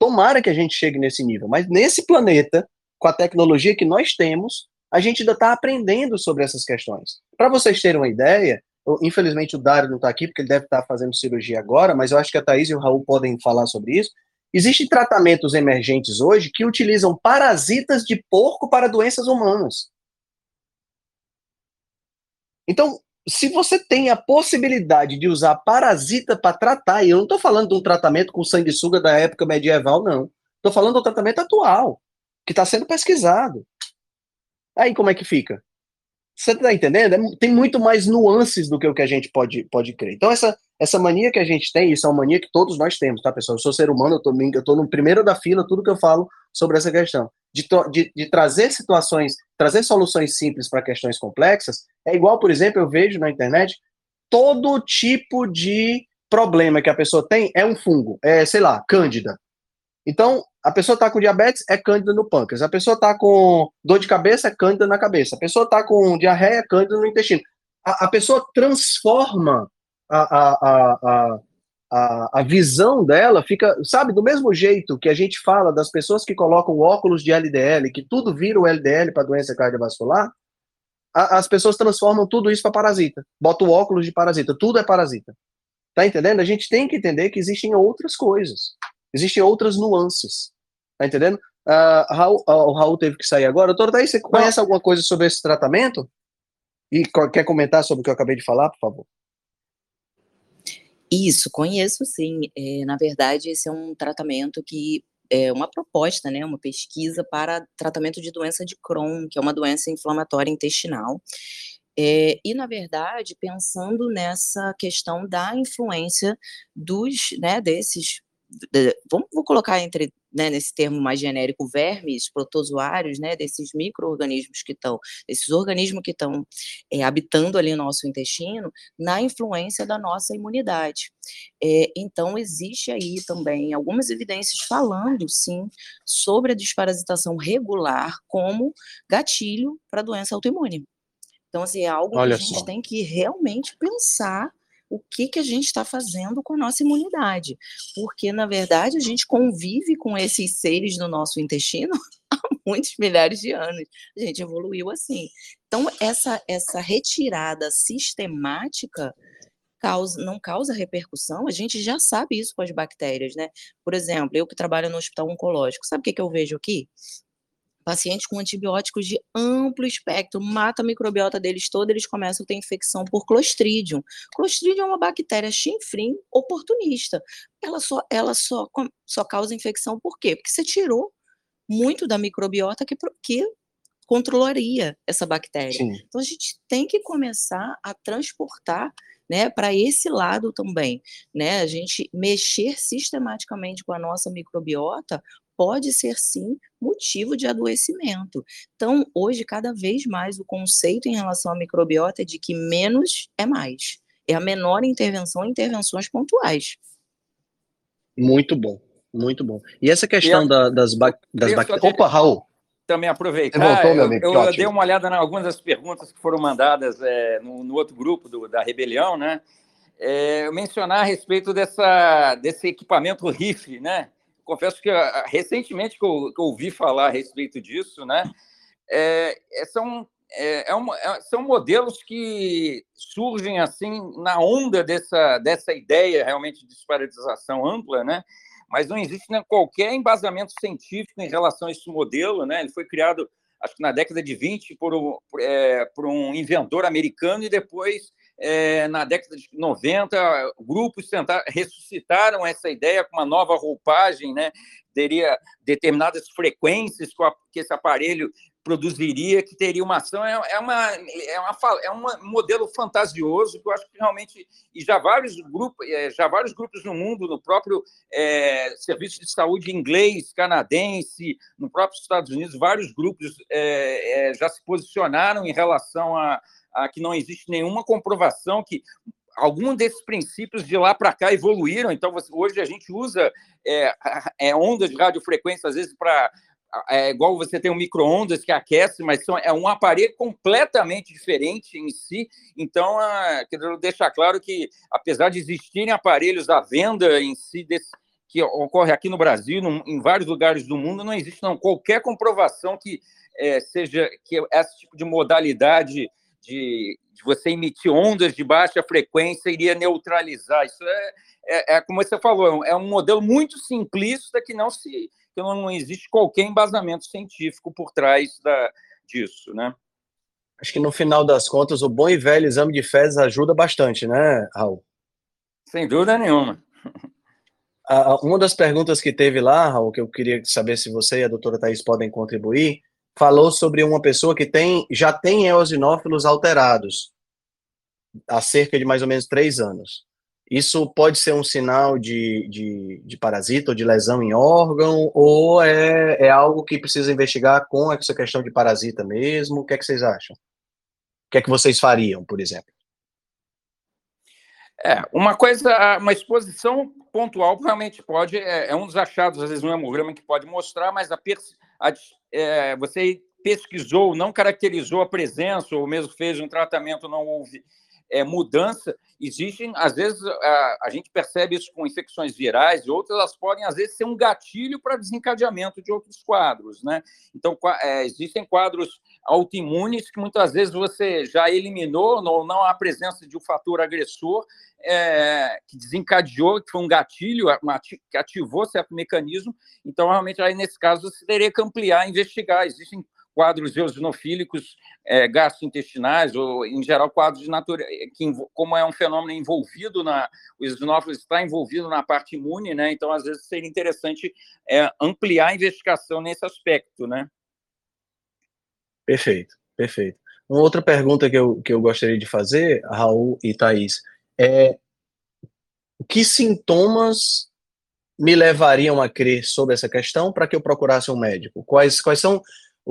Tomara que a gente chegue nesse nível, mas nesse planeta, com a tecnologia que nós temos, a gente ainda está aprendendo sobre essas questões. Para vocês terem uma ideia, eu, infelizmente o Dário não está aqui, porque ele deve estar tá fazendo cirurgia agora, mas eu acho que a Thaís e o Raul podem falar sobre isso. Existem tratamentos emergentes hoje que utilizam parasitas de porco para doenças humanas. Então, se você tem a possibilidade de usar parasita para tratar, e eu não estou falando de um tratamento com sanguessuga da época medieval, não. Estou falando do tratamento atual, que está sendo pesquisado. Aí como é que fica? Você está entendendo? É, tem muito mais nuances do que o que a gente pode, pode crer. Então essa, Essa mania que a gente tem, isso é uma mania que todos nós temos, tá, pessoal? Eu sou ser humano, eu tô, eu tô no primeiro da fila, tudo que eu falo sobre essa questão. De, de, de trazer situações, trazer soluções simples para questões complexas, é igual, por exemplo, eu vejo na internet, todo tipo de problema que a pessoa tem é um fungo, é, sei lá, cândida. Então, a pessoa tá com diabetes, é cândida no pâncreas. A pessoa tá com dor de cabeça, é cândida na cabeça. A pessoa tá com diarreia, é cândida no intestino. A, a pessoa transforma A, a, a, a, a visão dela fica, sabe, do mesmo jeito que a gente fala das pessoas que colocam óculos de L D L, que tudo vira o L D L para doença cardiovascular, a, as pessoas transformam tudo isso para parasita, botam o óculos de parasita, tudo é parasita. Tá entendendo? A gente tem que entender que existem outras coisas, existem outras nuances. Tá entendendo? Uh, Raul, uh, o Raul teve que sair agora. Doutor Thaís, você conhece alguma coisa sobre esse tratamento? E co- quer comentar sobre o que eu acabei de falar, por favor? Isso, conheço sim. É, na verdade, esse é um tratamento que é uma proposta, né, uma pesquisa para tratamento de doença de Crohn, que é uma doença inflamatória intestinal. É, e, na verdade, pensando nessa questão da influência dos, né, desses, de, vamos, vou colocar entre, né, nesse termo mais genérico, vermes, protozoários, né, desses micro-organismos que estão, desses organismos que estão é, habitando ali no nosso intestino, na influência da nossa imunidade. É, então, existe aí também algumas evidências falando, sim, sobre a desparasitação regular como gatilho para doença autoimune. Então, assim, é algo Olha que a gente só. tem que realmente pensar o que, que a gente está fazendo com a nossa imunidade, porque, na verdade, a gente convive com esses seres no nosso intestino há muitos milhares de anos, a gente evoluiu assim. Então, essa, essa retirada sistemática causa, não causa repercussão, a gente já sabe isso com as bactérias, né? Por exemplo, eu que trabalho no hospital oncológico, sabe o que, que eu vejo aqui? Pacientes com antibióticos de amplo espectro, mata a microbiota deles toda, eles começam a ter infecção por Clostridium. Clostridium é uma bactéria chinfrim oportunista. Ela, só, ela só, só causa infecção por quê? Porque você tirou muito da microbiota que, que controlaria essa bactéria. Sim. Então, a gente tem que começar a transportar, né, para esse lado também. Né? A gente mexer sistematicamente com a nossa microbiota pode ser, sim, motivo de adoecimento. Então, hoje, cada vez mais, o conceito em relação à microbiota é de que menos é mais. É a menor intervenção em intervenções pontuais. Muito bom, muito bom. E essa questão eu, da, das, ba- das bactérias... Opa, Raul! Também aproveitar. Você voltou, meu amigo. Eu, eu dei uma olhada em algumas das perguntas que foram mandadas é, no, no outro grupo do, da Rebelião, né? É, eu mencionar a respeito dessa, desse equipamento R I F, né? Confesso que recentemente que eu, que eu ouvi falar a respeito disso, né? É, são, é, é um, é, são modelos que surgem assim na onda dessa, dessa ideia realmente de desparasitação ampla, né? Mas não existe, né, qualquer embasamento científico em relação a esse modelo, né? Ele foi criado, acho que na década de vinte, por um, é, por um inventor americano e depois... É, na década de noventa, grupos tentaram, ressuscitaram essa ideia com uma nova roupagem, né? Teria determinadas frequências que, a, que esse aparelho produziria, que teria uma ação. É, é, uma, é, uma, é um modelo fantasioso que eu acho que realmente... E já vários grupos, já vários grupos no mundo, no próprio é, Serviço de Saúde inglês, canadense, no próprio Estados Unidos, vários grupos é, é, já se posicionaram em relação a que não existe nenhuma comprovação que algum desses princípios de lá para cá evoluíram. Então, você, hoje a gente usa é, é, ondas de radiofrequência, às vezes, para... É igual você tem um micro-ondas que aquece, mas são, é um aparelho completamente diferente em si. Então, a, quero deixar claro que, apesar de existirem aparelhos à venda em si, desse, que ocorre aqui no Brasil, num, em vários lugares do mundo, não existe não, qualquer comprovação que é, seja que esse tipo de modalidade... De, de você emitir ondas de baixa frequência iria neutralizar. Isso é, é, é, como você falou, é um modelo muito simplista que não, se, que não existe qualquer embasamento científico por trás da, disso, né? Acho que no final das contas, o bom e velho exame de fezes ajuda bastante, né, Raul? Sem dúvida nenhuma. Uma das perguntas que teve lá, Raul, que eu queria saber se você e a doutora Thaís podem contribuir, falou sobre uma pessoa que tem, já tem eosinófilos alterados há cerca de mais ou menos três anos. Isso pode ser um sinal de, de, de parasita ou de lesão em órgão, ou é, é algo que precisa investigar com essa questão de parasita mesmo? O que é que vocês acham? O que é que vocês fariam, por exemplo? É, uma coisa, uma exposição pontual realmente pode, é, é um dos achados, às vezes, um hemograma que pode mostrar, mas a, a, é, você pesquisou, não caracterizou a presença, ou mesmo fez um tratamento, não houve é, mudança. Existem, às vezes, a, a gente percebe isso com infecções virais e outras, elas podem, às vezes, ser um gatilho para desencadeamento de outros quadros, né? Então, é, existem quadros autoimunes que muitas vezes você já eliminou, ou não, não há presença de um fator agressor é, que desencadeou, que foi um gatilho, uma, que ativou certo mecanismo. Então, realmente, aí, nesse caso, você teria que ampliar, investigar. Existem quadros eosinofílicos, é, gastrointestinais, ou, em geral, quadros de natureza, que, como é um fenômeno envolvido, na, o eosinófilo está envolvido na parte imune, né? Então, às vezes, seria interessante é, ampliar a investigação nesse aspecto, né? Perfeito, perfeito. Uma outra pergunta que eu, que eu gostaria de fazer, Raul e Thaís, é: que sintomas me levariam a crer sobre essa questão para que eu procurasse um médico? Quais, quais são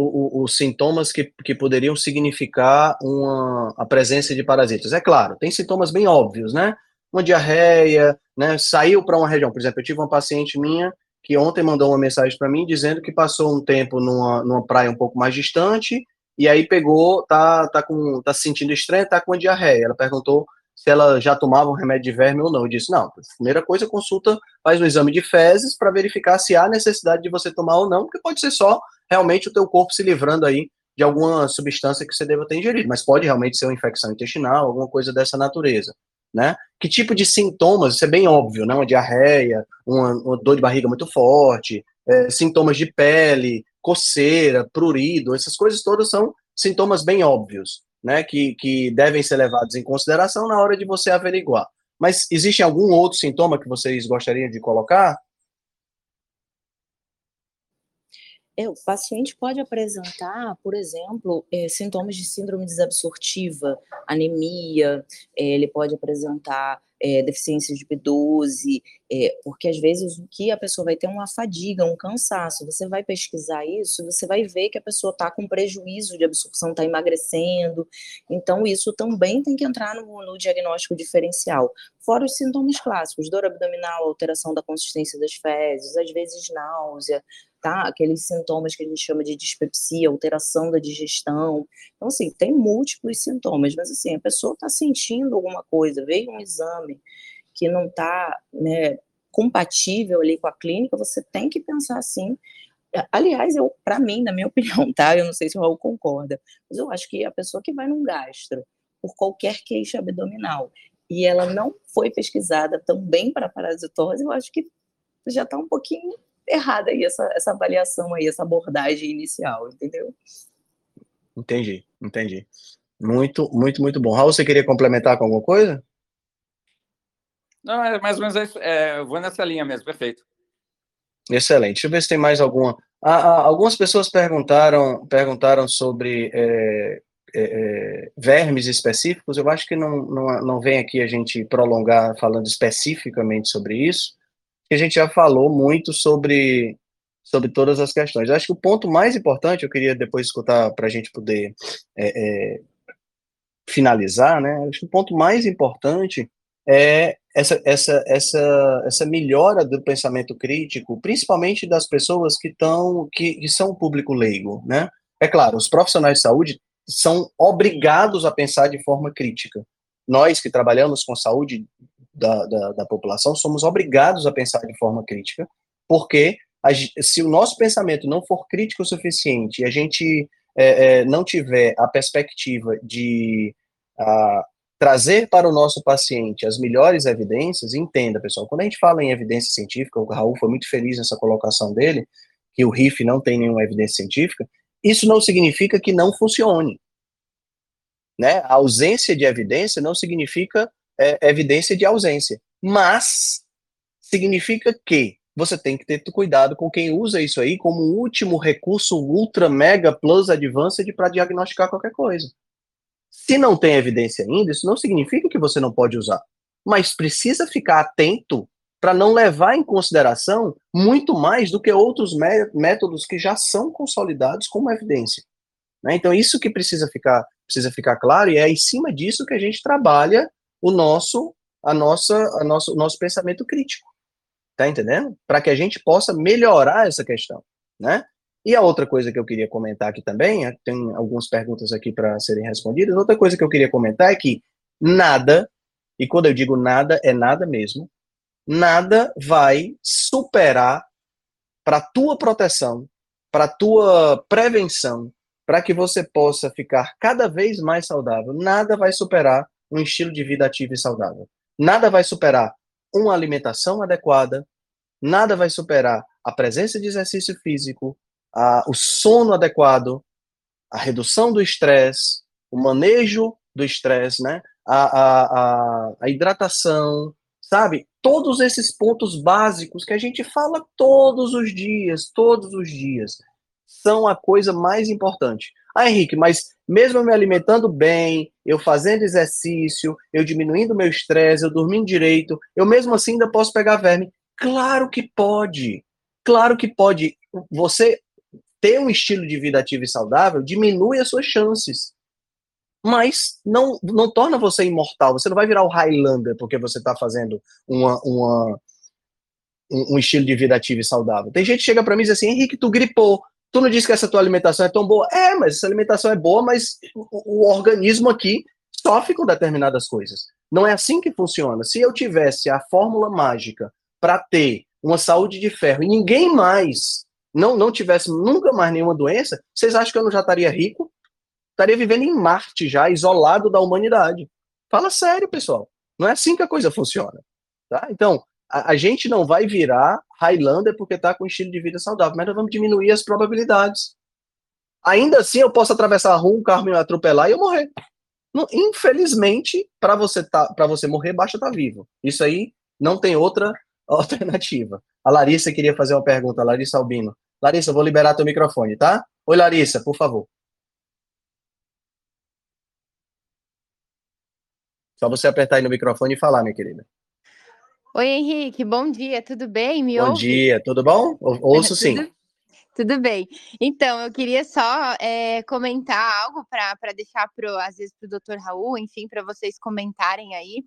O, o, os sintomas que, que poderiam significar uma, a presença de parasitas? É claro, tem sintomas bem óbvios, né? Uma diarreia, né? Saiu para uma região. Por exemplo, eu tive uma paciente minha que ontem mandou uma mensagem para mim dizendo que passou um tempo numa, numa praia um pouco mais distante e aí pegou, tá, tá, com, tá se sentindo estranho, tá com uma diarreia. Ela perguntou se ela já tomava um remédio de verme ou não. Eu disse, não, primeira coisa, consulta, faz um exame de fezes para verificar se há necessidade de você tomar ou não, porque pode ser só realmente o teu corpo se livrando aí de alguma substância que você deva ter ingerido, mas pode realmente ser uma infecção intestinal, alguma coisa dessa natureza, né? Que tipo de sintomas, isso é bem óbvio, né? Uma diarreia, uma, uma dor de barriga muito forte, é, sintomas de pele, coceira, prurido, essas coisas todas são sintomas bem óbvios, né? Que, que devem ser levados em consideração na hora de você averiguar. Mas existe algum outro sintoma que vocês gostariam de colocar? O paciente pode apresentar, por exemplo, é, sintomas de síndrome desabsortiva, anemia, é, ele pode apresentar é, deficiência de B doze, é, porque às vezes o que a pessoa vai ter é uma fadiga, um cansaço. Você vai pesquisar isso, você vai ver que a pessoa está com prejuízo de absorção, está emagrecendo. Então, isso também tem que entrar no, no diagnóstico diferencial. Fora os sintomas clássicos, dor abdominal, alteração da consistência das fezes, às vezes náusea, tá? Aqueles sintomas que a gente chama de dispepsia, alteração da digestão. Então, assim, tem múltiplos sintomas, mas, assim, a pessoa está sentindo alguma coisa, veio um exame que não está, né, compatível ali com a clínica, você tem que pensar assim. Aliás, eu, para mim, na minha opinião, tá? Eu não sei se o Raul concorda, mas eu acho que a pessoa que vai num gastro por qualquer queixa abdominal e ela não foi pesquisada também para parasitose, eu acho que já está um pouquinho errada aí essa, essa avaliação aí, essa abordagem inicial, entendeu? Entendi, entendi. Muito, muito, muito bom. Raul, você queria complementar com alguma coisa? Não, é mais ou menos isso. É, eu vou nessa linha mesmo, perfeito. Excelente. Deixa eu ver se tem mais alguma. Ah, ah, algumas pessoas perguntaram, perguntaram sobre é, é, vermes específicos. Eu acho que não, não, não vem aqui a gente prolongar falando especificamente sobre isso, que a gente já falou muito sobre, sobre todas as questões. Eu acho que o ponto mais importante, eu queria depois escutar para a gente poder é, é, finalizar, né? Acho que o ponto mais importante é essa, essa, essa, essa melhora do pensamento crítico, principalmente das pessoas que, tão, que, que são público leigo, né? É claro, os profissionais de saúde são obrigados a pensar de forma crítica. Nós que trabalhamos com saúde Da, da, da população, somos obrigados a pensar de forma crítica, porque a, se o nosso pensamento não for crítico o suficiente e a gente é, é, não tiver a perspectiva de a, trazer para o nosso paciente as melhores evidências, entenda, pessoal, quando a gente fala em evidência científica, o Raul foi muito feliz nessa colocação dele, que o R I F não tem nenhuma evidência científica, isso não significa que não funcione. Né? A ausência de evidência não significa É evidência de ausência, mas significa que você tem que ter cuidado com quem usa isso aí como último recurso ultra mega plus advanced para diagnosticar qualquer coisa. Se não tem evidência ainda, isso não significa que você não pode usar, mas precisa ficar atento para não levar em consideração muito mais do que outros mé- métodos que já são consolidados como evidência. Né? Então, isso que precisa ficar, precisa ficar claro, e é em cima disso que a gente trabalha o nosso, a nossa, a nosso, o nosso pensamento crítico. Tá entendendo? Para que a gente possa melhorar essa questão. Né? E a outra coisa que eu queria comentar aqui também, tem algumas perguntas aqui para serem respondidas, outra coisa que eu queria comentar é que nada, e quando eu digo nada, é nada mesmo, nada vai superar para tua proteção, para tua prevenção, para que você possa ficar cada vez mais saudável. Nada vai superar um estilo de vida ativo e saudável. Nada vai superar uma alimentação adequada, nada vai superar a presença de exercício físico, a, o sono adequado, a redução do estresse, o manejo do estresse, né? a, a, a, a hidratação, sabe? Todos esses pontos básicos que a gente fala todos os dias, todos os dias, são a coisa mais importante. Ah, Henrique, mas mesmo eu me alimentando bem, eu fazendo exercício, eu diminuindo meu estresse, eu dormindo direito, eu mesmo assim ainda posso pegar verme. Claro que pode. Claro que pode. Você ter um estilo de vida ativo e saudável diminui as suas chances. Mas não, não torna você imortal. Você não vai virar o Highlander porque você está fazendo uma, uma, um, um estilo de vida ativo e saudável. Tem gente que chega para mim e diz assim, Henrique, tu gripou. Tu não disse que essa tua alimentação é tão boa? É, mas essa alimentação é boa, mas o, o organismo aqui sofre com determinadas coisas. Não é assim que funciona. Se eu tivesse a fórmula mágica para ter uma saúde de ferro e ninguém mais não, não tivesse nunca mais nenhuma doença, vocês acham que eu não já estaria rico? Estaria vivendo em Marte já, isolado da humanidade. Fala sério, pessoal. Não é assim que a coisa funciona. Tá? Então, a, a gente não vai virar Highlander porque está com estilo de vida saudável, mas nós vamos diminuir as probabilidades. Ainda assim, eu posso atravessar a rua, um carro me atropelar e eu morrer. Não, infelizmente, para você, tá, para você morrer, basta estar tá vivo. Isso aí não tem outra alternativa. A Larissa queria fazer uma pergunta, a Larissa Albino. Larissa, eu vou liberar teu microfone, tá? Oi, Larissa, por favor. Só você apertar aí no microfone e falar, minha querida. Oi, Henrique, bom dia, tudo bem? Me ouve? Bom dia, tudo bom? Ouço sim. Tudo, tudo bem. Então, eu queria só é, comentar algo para deixar, pro, às vezes, para o doutor Raul, enfim, para vocês comentarem aí,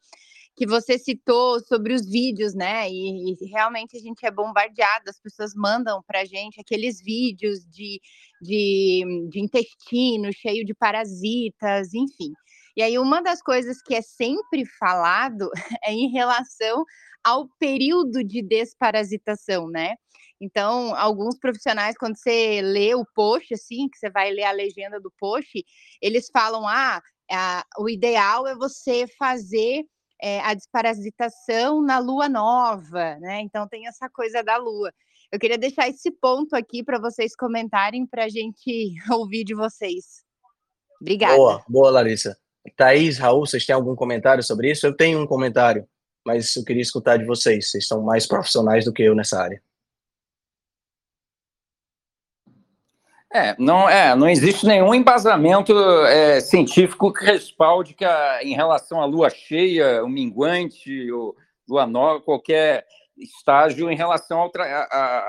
que você citou sobre os vídeos, né? E, e realmente a gente é bombardeado, as pessoas mandam para a gente aqueles vídeos de, de, de intestino cheio de parasitas, enfim. E aí, uma das coisas que é sempre falado é em relação ao período de desparasitação, né? Então, alguns profissionais, quando você lê o post, assim, que você vai ler a legenda do post, eles falam, ah, a, o ideal é você fazer é, a desparasitação na lua nova, né? Então, tem essa coisa da lua. Eu queria deixar esse ponto aqui para vocês comentarem, para a gente ouvir de vocês. Obrigada. Boa, boa, Larissa. Thaís, Raul, vocês têm algum comentário sobre isso? Eu tenho um comentário, mas eu queria escutar de vocês. Vocês são mais profissionais do que eu nessa área. É, não, é, não existe nenhum embasamento é, científico que respalde que a, em relação à lua cheia, o minguante, o lua nova, qualquer estágio em relação ao tra- a, a,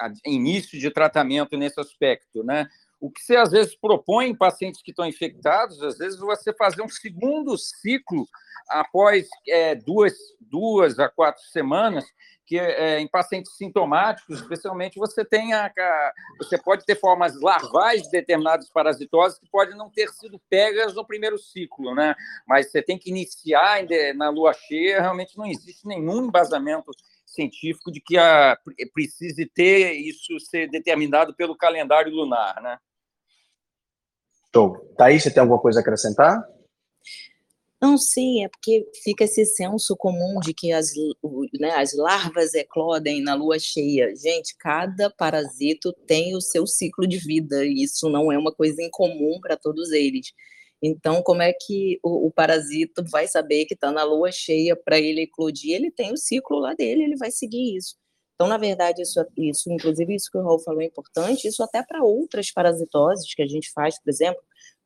a, a início de tratamento nesse aspecto, né? O que você, às vezes, propõe em pacientes que estão infectados, às vezes, você fazer um segundo ciclo após é, duas, duas a quatro semanas, que é, em pacientes sintomáticos, especialmente, você, tem a, a, você pode ter formas larvais de determinados parasitoses que podem não ter sido pegas no primeiro ciclo, né? Mas você tem que iniciar na lua cheia, realmente não existe nenhum embasamento científico de que a, precise ter isso ser determinado pelo calendário lunar, né? Show. Thaís, você tem alguma coisa a acrescentar? Não, sim, é porque fica esse senso comum de que as, né, as larvas eclodem na lua cheia. Gente, cada parasito tem o seu ciclo de vida, e isso não é uma coisa incomum para todos eles. Então, como é que o, o parasito vai saber que está na lua cheia para ele eclodir? Ele tem o ciclo lá dele, ele vai seguir isso. Então, na verdade, isso, isso, inclusive isso que o Raul falou é importante, isso até para outras parasitoses que a gente faz, por exemplo,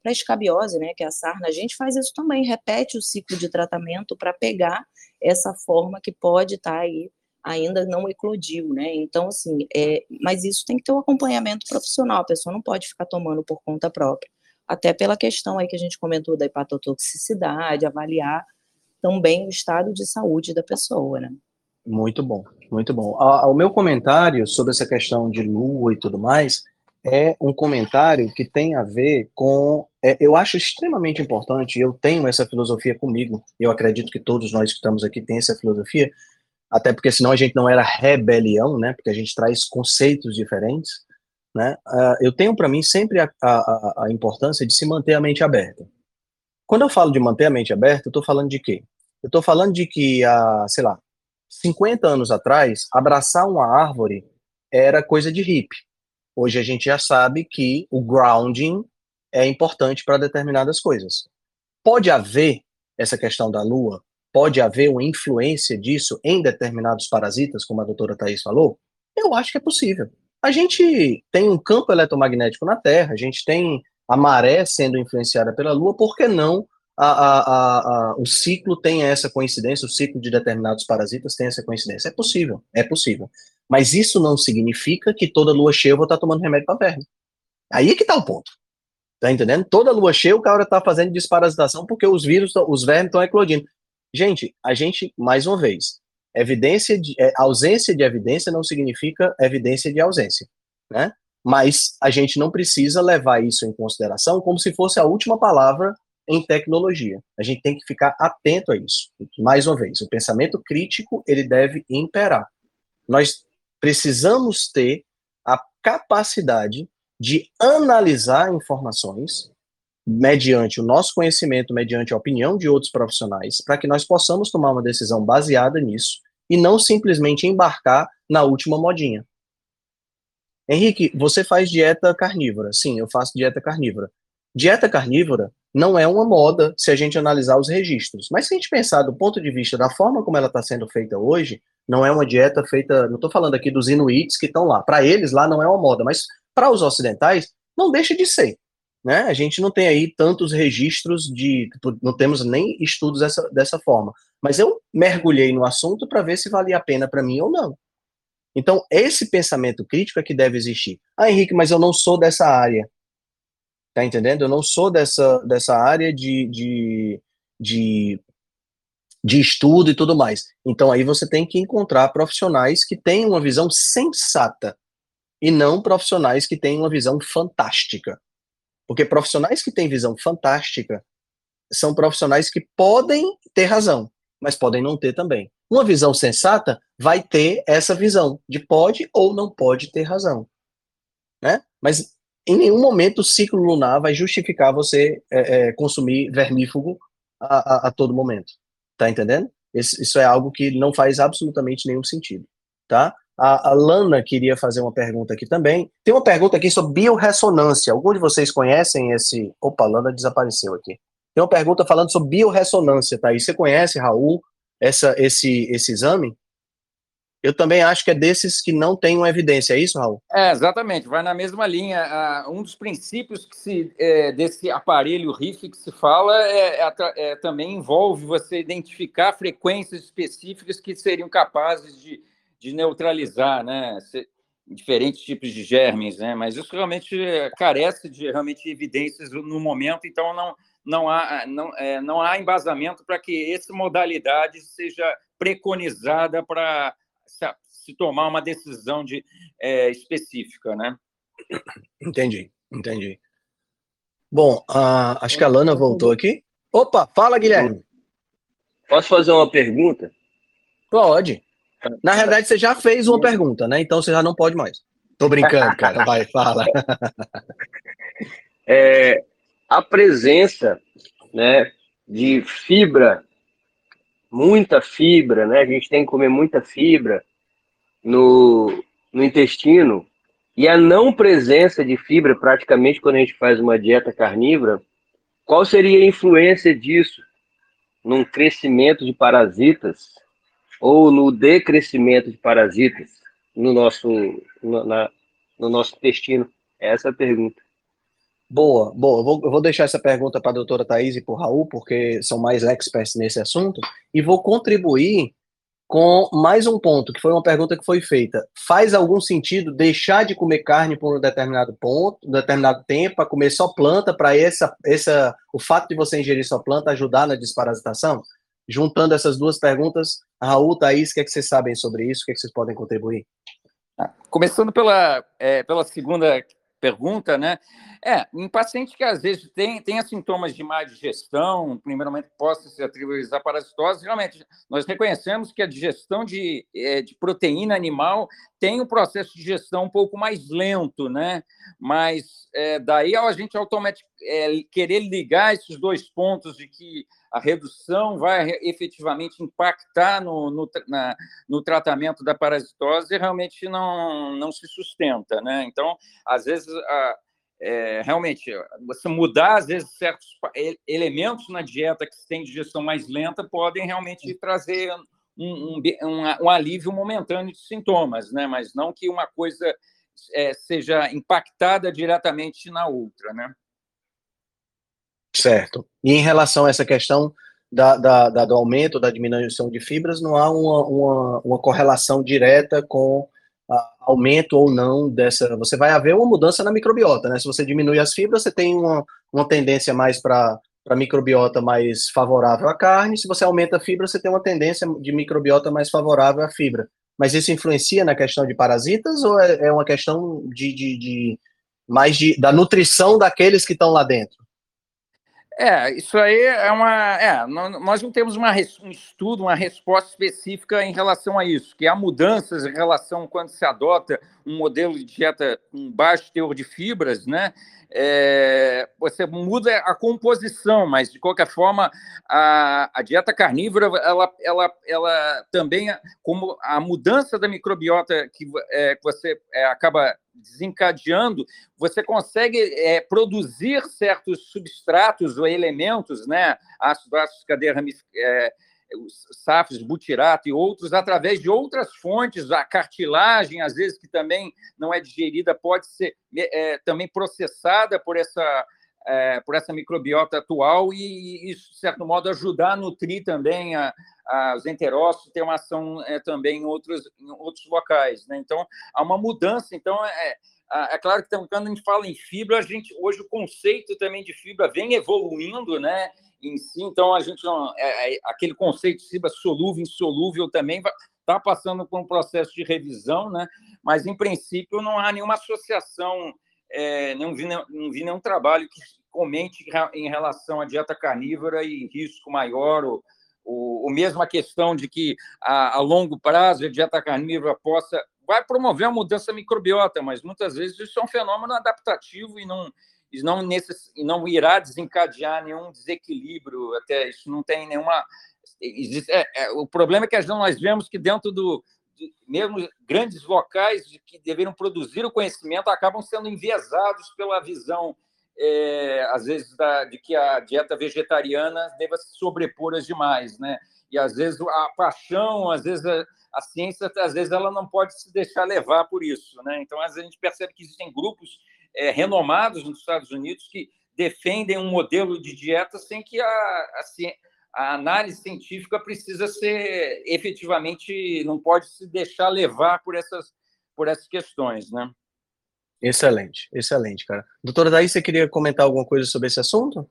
para escabiose, né, que é a sarna, a gente faz isso também, repete o ciclo de tratamento para pegar essa forma que pode estar tá aí, ainda não eclodiu, né, então assim, é, mas isso tem que ter um acompanhamento profissional, a pessoa não pode ficar tomando por conta própria, até pela questão aí que a gente comentou da hepatotoxicidade, avaliar também o estado de saúde da pessoa, né. Muito bom, muito bom. O meu comentário sobre essa questão de lua e tudo mais é um comentário que tem a ver com... É, eu acho extremamente importante, eu tenho essa filosofia comigo, eu acredito que todos nós que estamos aqui tem essa filosofia, até porque senão a gente não era rebelião, né? Porque a gente traz conceitos diferentes, né? Uh, eu tenho para mim sempre a, a, a importância de se manter a mente aberta. Quando eu falo de manter a mente aberta, eu estou falando de quê? Eu estou falando de que, a, sei lá, cinquenta anos atrás, abraçar uma árvore era coisa de hippie. Hoje a gente já sabe que o grounding é importante para determinadas coisas. Pode haver essa questão da lua, pode haver uma influência disso em determinados parasitas, como a doutora Thaís falou? Eu acho que é possível. A gente tem um campo eletromagnético na Terra, a gente tem a maré sendo influenciada pela lua, por que não? A, a, a, a, o ciclo tem essa coincidência, o ciclo de determinados parasitas tem essa coincidência. É possível, é possível. Mas isso não significa que toda lua cheia eu vou estar tomando remédio para verme. Aí é que está o ponto. Tá entendendo? Toda lua cheia o cara está fazendo desparasitação porque os vírus, os vermes estão eclodindo. Gente, a gente, mais uma vez, evidência de, ausência de evidência não significa evidência de ausência, né? Mas a gente não precisa levar isso em consideração como se fosse a última palavra em tecnologia. A gente tem que ficar atento a isso. Mais uma vez, o pensamento crítico, ele deve imperar. Nós precisamos ter a capacidade de analisar informações mediante o nosso conhecimento, mediante a opinião de outros profissionais, para que nós possamos tomar uma decisão baseada nisso e não simplesmente embarcar na última modinha. Henrique, você faz dieta carnívora. Sim, eu faço dieta carnívora. Dieta carnívora não é uma moda se a gente analisar os registros. Mas se a gente pensar do ponto de vista da forma como ela está sendo feita hoje, não é uma dieta feita... Não estou falando aqui dos inuites que estão lá. Para eles, lá não é uma moda. Mas para os ocidentais, não deixa de ser, né? A gente não tem aí tantos registros de... Não temos nem estudos dessa, dessa forma. Mas eu mergulhei no assunto para ver se valia a pena para mim ou não. Então, esse pensamento crítico é que deve existir. Ah, Henrique, mas eu não sou dessa área. Tá entendendo? Eu não sou dessa, dessa área de, de, de, de estudo e tudo mais. Então aí você tem que encontrar profissionais que tenham uma visão sensata e não profissionais que tenham uma visão fantástica. Porque profissionais que têm visão fantástica são profissionais que podem ter razão, mas podem não ter também. Uma visão sensata vai ter essa visão de pode ou não pode ter razão, né? Mas em nenhum momento o ciclo lunar vai justificar você é, é, consumir vermífugo a, a, a todo momento. Tá entendendo? Esse, isso é algo que não faz absolutamente nenhum sentido. Tá? A, a Lana queria fazer uma pergunta aqui também. Tem uma pergunta aqui sobre biorressonância. Algum de vocês conhecem esse... Opa, a Lana desapareceu aqui. Tem uma pergunta falando sobre biorressonância, tá? E você conhece, Raul, essa, esse, esse exame? Eu também acho que é desses que não tem uma evidência, é isso, Raul? É, exatamente, vai na mesma linha. Um dos princípios que se, é, desse aparelho R I F que se fala é, é, é, também envolve você identificar frequências específicas que seriam capazes de, de neutralizar, né, diferentes tipos de germes, né? Mas isso realmente carece de realmente evidências no momento, então não, não, há, não, é, não há embasamento para que essa modalidade seja preconizada para... se tomar uma decisão de, é, específica, né? Entendi, entendi. Bom, uh, acho que a Lana voltou aqui. Opa, fala, Guilherme. Posso fazer uma pergunta? Pode. Na realidade, você já fez uma pergunta, né? Então, você já não pode mais. Tô brincando, cara. Vai, fala. É, a presença, né, de fibra... muita fibra, né? A gente tem que comer muita fibra no, no intestino, e a não presença de fibra, praticamente, quando a gente faz uma dieta carnívora, qual seria a influência disso num crescimento de parasitas ou no decrescimento de parasitas no nosso, no, na, no nosso intestino? Essa é a pergunta. Boa, boa. Eu vou, eu vou deixar essa pergunta para a doutora Thaís e para o Raul, porque são mais experts nesse assunto, e vou contribuir com mais um ponto, que foi uma pergunta que foi feita. Faz algum sentido deixar de comer carne por um determinado ponto, um determinado tempo, para comer só planta, para essa, essa, o fato de você ingerir só planta ajudar na desparasitação? Juntando essas duas perguntas, Raul, Thaís, o que é que vocês sabem sobre isso? O que é que vocês podem contribuir? Começando pela, é, pela segunda pergunta, né? É, em pacientes que às vezes tem, tem sintomas de má digestão, primeiramente possa se atribuir à parasitose, realmente nós reconhecemos que a digestão de, é, de proteína animal tem um processo de digestão um pouco mais lento, né? Mas é, daí a gente automaticamente é, querer ligar esses dois pontos de que a redução vai efetivamente impactar no, no, na, no tratamento da parasitose, realmente não, não se sustenta, né? Então, às vezes, a, é, realmente, você mudar, às vezes, certos elementos na dieta que tem digestão mais lenta podem realmente trazer um, um, um, um alívio momentâneo de sintomas, né? Mas não que uma coisa é, seja impactada diretamente na outra, né? Certo. E em relação a essa questão da, da, da, do aumento, da diminuição de fibras, não há uma, uma, uma correlação direta com a, aumento ou não dessa... Você vai haver uma mudança na microbiota, né? Se você diminui as fibras, você tem uma, uma tendência mais para a microbiota mais favorável à carne. Se você aumenta a fibra, você tem uma tendência de microbiota mais favorável à fibra. Mas isso influencia na questão de parasitas ou é, é uma questão de, de, de mais de, da nutrição daqueles que estão lá dentro? É, isso aí é uma... É, nós não temos uma, um estudo, uma resposta específica em relação a isso, que há mudanças em relação quando se adota um modelo de dieta com baixo teor de fibras, né? É, você muda a composição, mas, de qualquer forma, a, a dieta carnívora, ela, ela, ela também, como a mudança da microbiota que, é, que você é, acaba... desencadeando, você consegue é, produzir certos substratos ou elementos, né, ácido, ácido, cadeia ramificada, safos, butirato e outros, através de outras fontes, a cartilagem, às vezes, que também não é digerida, pode ser é, também processada por essa, é, por essa microbiota atual e, e isso, de certo modo, ajudar a nutrir também a os enterócitos, tem uma ação é, também em outros, em outros locais, né? Então, há uma mudança. Então, é, é claro que quando a gente fala em fibra, a gente, hoje o conceito também de fibra vem evoluindo, né? Em si, então, a gente não, é, é, aquele conceito de fibra solúvel, insolúvel também está passando por um processo de revisão, né? Mas, em princípio, não há nenhuma associação, é, não, vi, não, não vi nenhum trabalho que comente em relação à dieta carnívora e risco maior ou O, o mesmo a questão de que, a, a longo prazo, a dieta carnívora possa... Vai promover a mudança microbiota, mas, muitas vezes, isso é um fenômeno adaptativo e não, e não, necess, e não irá desencadear nenhum desequilíbrio. Até isso não tem nenhuma... Existe, é, é, o problema é que nós vemos que, dentro do... De, mesmo grandes locais de que deveriam produzir o conhecimento, acabam sendo enviesados pela visão... É, às vezes, da, de que a dieta vegetariana deva se sobrepor às demais, né? E, às vezes, a paixão, às vezes, a, a ciência, às vezes, ela não pode se deixar levar por isso, né? Então, às vezes, a gente percebe que existem grupos é, renomados nos Estados Unidos que defendem um modelo de dieta sem que a, a, a análise científica precisa ser, efetivamente, não pode se deixar levar por essas, por essas questões, né? Excelente, excelente, cara. Doutora Thaís, você queria comentar alguma coisa sobre esse assunto?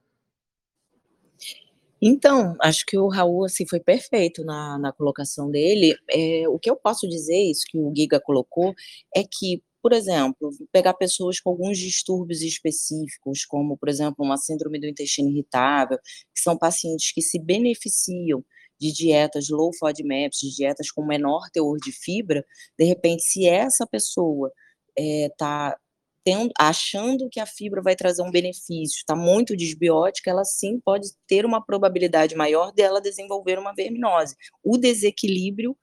Então, acho que o Raul assim, foi perfeito na, na colocação dele. É, o que eu posso dizer, isso que o Giga colocou, é que, por exemplo, pegar pessoas com alguns distúrbios específicos, como, por exemplo, uma síndrome do intestino irritável, que são pacientes que se beneficiam de dietas low FODMAPs, de dietas com menor teor de fibra, de repente, se essa pessoa... É, tá tendo, achando que a fibra vai trazer um benefício, está muito desbiótica, ela sim pode ter uma probabilidade maior dela desenvolver uma verminose. O desequilíbrio,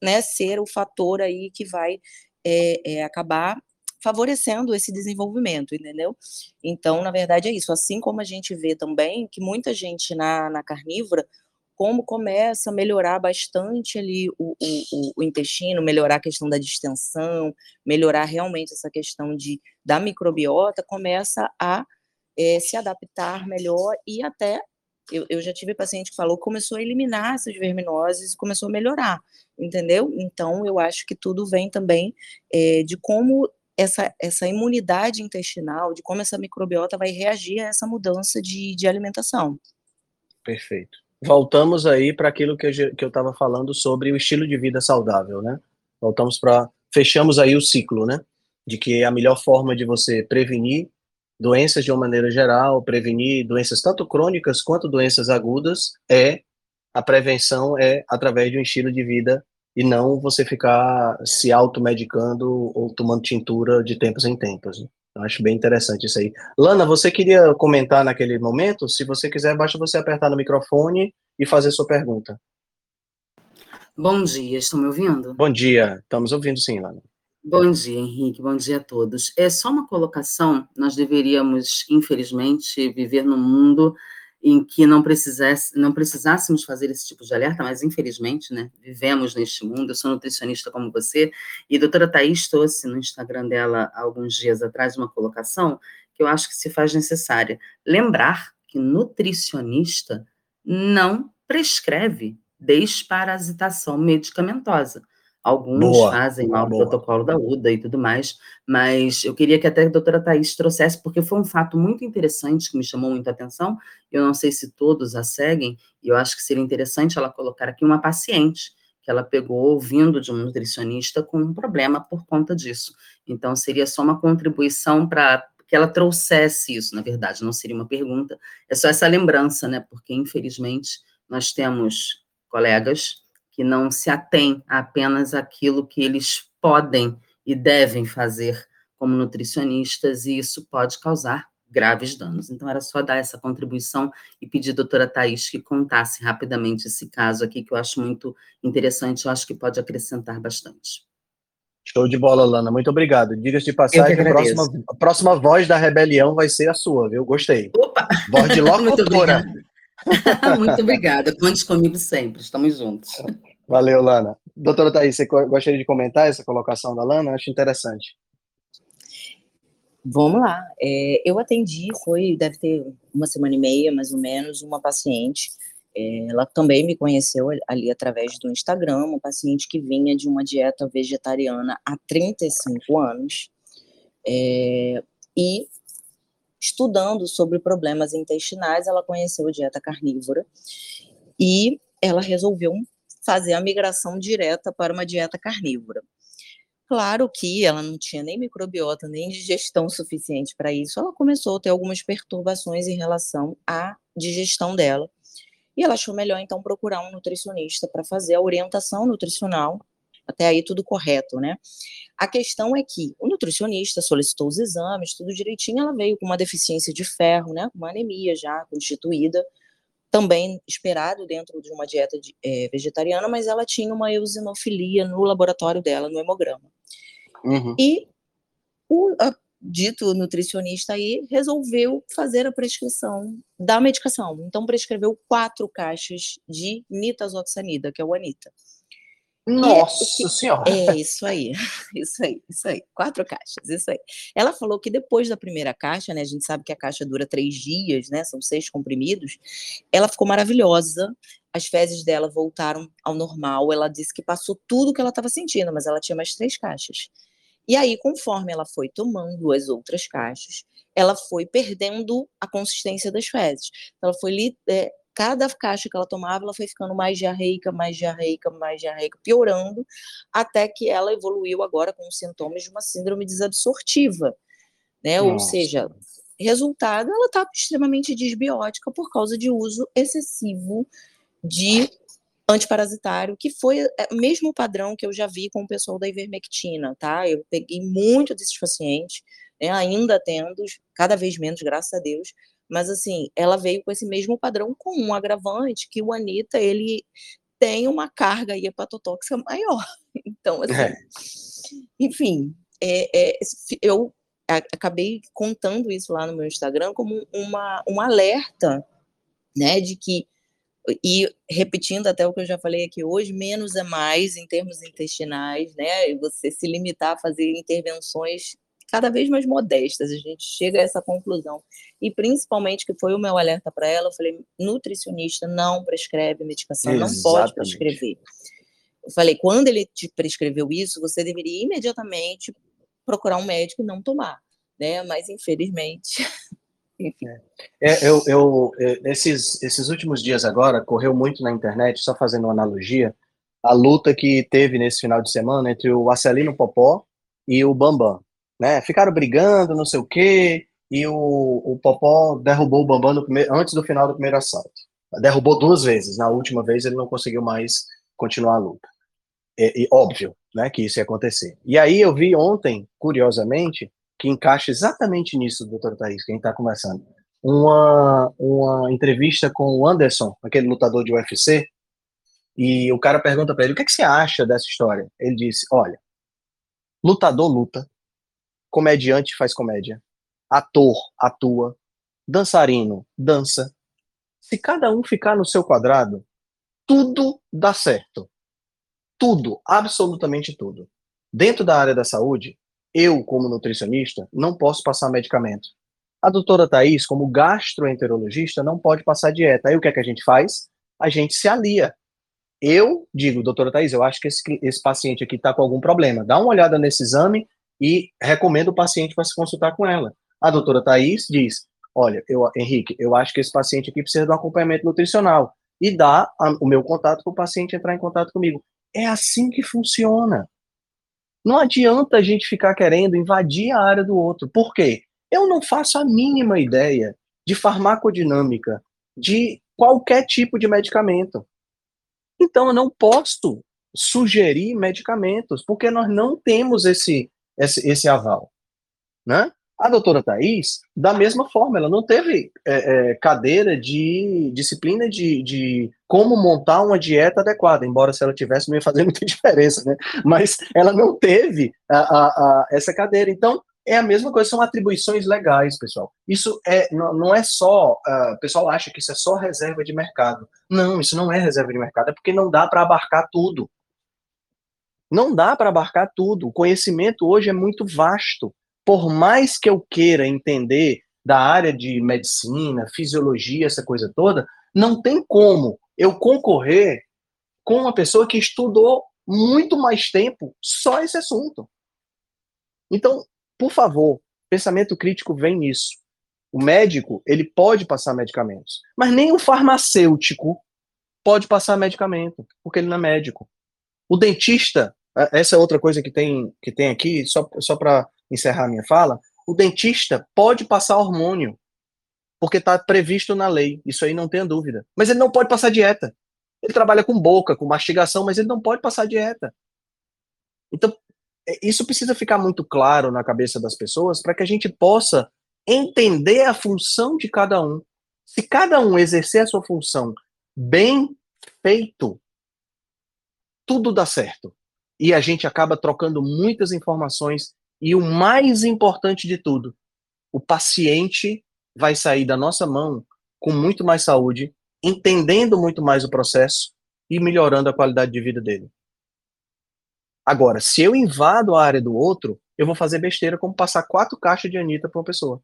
né, ser o fator aí que vai é, é, acabar favorecendo esse desenvolvimento, entendeu? Então, na verdade, é isso. Assim como a gente vê também que muita gente na, na carnívora, como começa a melhorar bastante ali o, o, o intestino, melhorar a questão da distensão, melhorar realmente essa questão de, da microbiota, começa a é, se adaptar melhor e até, eu, eu já tive paciente que falou, começou a eliminar essas verminoses e começou a melhorar, entendeu? Então, eu acho que tudo vem também é, de como essa, essa imunidade intestinal, de como essa microbiota vai reagir a essa mudança de, de alimentação. Perfeito. Voltamos aí para aquilo que eu estava falando sobre o estilo de vida saudável, né? Voltamos para... Fechamos aí o ciclo, né? De que a melhor forma de você prevenir doenças de uma maneira geral, prevenir doenças tanto crônicas quanto doenças agudas, é a prevenção é através de um estilo de vida e não você ficar se automedicando ou tomando tintura de tempos em tempos, né? Eu acho bem interessante isso aí. Lana, você queria comentar naquele momento? Se você quiser, basta você apertar no microfone e fazer sua pergunta. Bom dia, estão me ouvindo? Bom dia, estamos ouvindo sim, Lana. Bom dia, Henrique, bom dia a todos. É só uma colocação, nós deveríamos, infelizmente, viver num mundo em que não, precisasse, não precisássemos fazer esse tipo de alerta, mas infelizmente, né, vivemos neste mundo. Eu sou nutricionista como você, e a doutora Thaís trouxe no Instagram dela, há alguns dias atrás, uma colocação que eu acho que se faz necessária. Lembrar que nutricionista não prescreve desparasitação medicamentosa. Alguns boa, fazem lá o boa. protocolo da U D A e tudo mais, mas eu queria que até a doutora Thaís trouxesse, porque foi um fato muito interessante que me chamou muita atenção, eu não sei se todos a seguem, e eu acho que seria interessante ela colocar aqui uma paciente que ela pegou vindo de um nutricionista com um problema por conta disso. Então, seria só uma contribuição para que ela trouxesse isso, na verdade, não seria uma pergunta, é só essa lembrança, né? Porque, infelizmente, nós temos colegas que não se atém apenas àquilo que eles podem e devem fazer como nutricionistas, e isso pode causar graves danos. Então, era só dar essa contribuição e pedir à doutora Thaís que contasse rapidamente esse caso aqui, que eu acho muito interessante, eu acho que pode acrescentar bastante. Show de bola, Lana, muito obrigado. Diga-se de passagem, a próxima, a próxima voz da Rebelião vai ser a sua, viu? Gostei. Opa! Voz de locutora. Muito obrigada, conte comigo sempre, estamos juntos. Valeu, Lana. Doutora Thaís, você gostaria de comentar essa colocação da Lana? Acho interessante. Vamos lá. É, eu atendi, foi, deve ter uma semana e meia, mais ou menos, uma paciente. É, ela também me conheceu ali através do Instagram, uma paciente que vinha de uma dieta vegetariana há trinta e cinco anos. É, e... estudando sobre problemas intestinais, ela conheceu a dieta carnívora e ela resolveu fazer a migração direta para uma dieta carnívora. Claro que ela não tinha nem microbiota, nem digestão suficiente para isso, ela começou a ter algumas perturbações em relação à digestão dela. E ela achou melhor, então, procurar um nutricionista para fazer a orientação nutricional. Até aí tudo correto, né? A questão é que o nutricionista solicitou os exames, tudo direitinho, ela veio com uma deficiência de ferro, né? Uma anemia já constituída, também esperado dentro de uma dieta de, é, vegetariana, mas ela tinha uma eosinofilia no laboratório dela, no hemograma. Uhum. E o a, dito nutricionista aí resolveu fazer a prescrição da medicação. Então prescreveu quatro caixas de nitazoxanida, que é o Anitta. Nossa Senhora! É, isso aí, isso aí, isso aí, quatro caixas, isso aí. Ela falou que depois da primeira caixa, né, a gente sabe que a caixa dura três dias, né, são seis comprimidos, ela ficou maravilhosa, as fezes dela voltaram ao normal, ela disse que passou tudo que ela estava sentindo, mas ela tinha mais três caixas. E aí, conforme ela foi tomando as outras caixas, ela foi perdendo a consistência das fezes. Ela foi... É, cada caixa que ela tomava, ela foi ficando mais diarreica, mais diarreica, mais diarreica, piorando, até que ela evoluiu agora com os sintomas de uma síndrome desabsortiva, né? Nossa. Ou seja, resultado, ela está extremamente desbiótica por causa de uso excessivo de antiparasitário, que foi o mesmo padrão que eu já vi com o pessoal da Ivermectina, tá? Eu peguei muito desses pacientes, né? Ainda tendo, cada vez menos, graças a Deus. Mas, assim, ela veio com esse mesmo padrão, com um agravante, que o Anitta, ele tem uma carga hepatotóxica maior. Então, assim, é. enfim, é, é, eu acabei contando isso lá no meu Instagram como uma, um alerta, né, de que, e repetindo até o que eu já falei aqui hoje, menos é mais em termos intestinais, né, você se limitar a fazer intervenções cada vez mais modestas, a gente chega a essa conclusão. E principalmente, que foi o meu alerta para ela, eu falei, nutricionista não prescreve medicação, exatamente, não pode prescrever. Eu falei, quando ele te prescreveu isso, você deveria imediatamente procurar um médico e não tomar, né? Mas infelizmente... É, eu, eu, esses, esses últimos dias agora, correu muito na internet, só fazendo uma analogia, a luta que teve nesse final de semana entre o Acelino Popó e o Bambam, né? Ficaram brigando, não sei o quê, e o, o Popó derrubou o Bambam no primeiro, antes do final do primeiro assalto. Derrubou duas vezes, na última vez ele não conseguiu mais continuar a luta. E, e óbvio, né, que isso ia acontecer. E aí eu vi ontem, curiosamente, que encaixa exatamente nisso, doutora Thaís, que a gente está conversando, uma, uma entrevista com o Anderson, aquele lutador de U F C, e o cara pergunta para ele, o que é que você acha dessa história? Ele disse, olha, lutador luta, comediante faz comédia, ator atua, dançarino dança, se cada um ficar no seu quadrado, tudo dá certo. Tudo, absolutamente tudo. Dentro da área da saúde, eu, como nutricionista, não posso passar medicamento. A doutora Thaís, como gastroenterologista, não pode passar dieta. Aí o que é que a gente faz? A gente se alia. Eu digo, doutora Thaís, eu acho que esse, esse paciente aqui está com algum problema. Dá uma olhada nesse exame e recomendo o paciente para se consultar com ela. A doutora Thaís diz, olha, eu, Henrique, eu acho que esse paciente aqui precisa de um acompanhamento nutricional. E dá a, o meu contato para o paciente entrar em contato comigo. É assim que funciona. Não adianta a gente ficar querendo invadir a área do outro. Por quê? Eu não faço a mínima ideia de farmacodinâmica, de qualquer tipo de medicamento. Então, eu não posso sugerir medicamentos, porque nós não temos esse, esse, esse aval. Né? A doutora Thaís, da mesma forma, ela não teve é, é, cadeira de disciplina de, de como montar uma dieta adequada, embora se ela tivesse não ia fazer muita diferença, né? Mas ela não teve a, a, a, essa cadeira. Então, é a mesma coisa, são atribuições legais, pessoal. Isso é, não, não é só, o pessoal acha que isso é só reserva de mercado. Não, isso não é reserva de mercado, é porque não dá para abarcar tudo. Não dá para abarcar tudo. O conhecimento hoje é muito vasto. Por mais que eu queira entender da área de medicina, fisiologia, essa coisa toda, não tem como eu concorrer com uma pessoa que estudou muito mais tempo só esse assunto. Então, por favor, pensamento crítico vem nisso. O médico, ele pode passar medicamentos, mas nem o farmacêutico pode passar medicamento, porque ele não é médico. O dentista, essa é outra coisa que tem, que tem aqui, só, só para... encerrar minha fala, o dentista pode passar hormônio, porque está previsto na lei, isso aí não tem dúvida. Mas ele não pode passar dieta. Ele trabalha com boca, com mastigação, mas ele não pode passar dieta. Então, isso precisa ficar muito claro na cabeça das pessoas para que a gente possa entender a função de cada um. Se cada um exercer a sua função bem feito, tudo dá certo. E a gente acaba trocando muitas informações. E o mais importante de tudo, o paciente vai sair da nossa mão com muito mais saúde, entendendo muito mais o processo e melhorando a qualidade de vida dele. Agora, se eu invado a área do outro, eu vou fazer besteira como passar quatro caixas de Anitta para uma pessoa.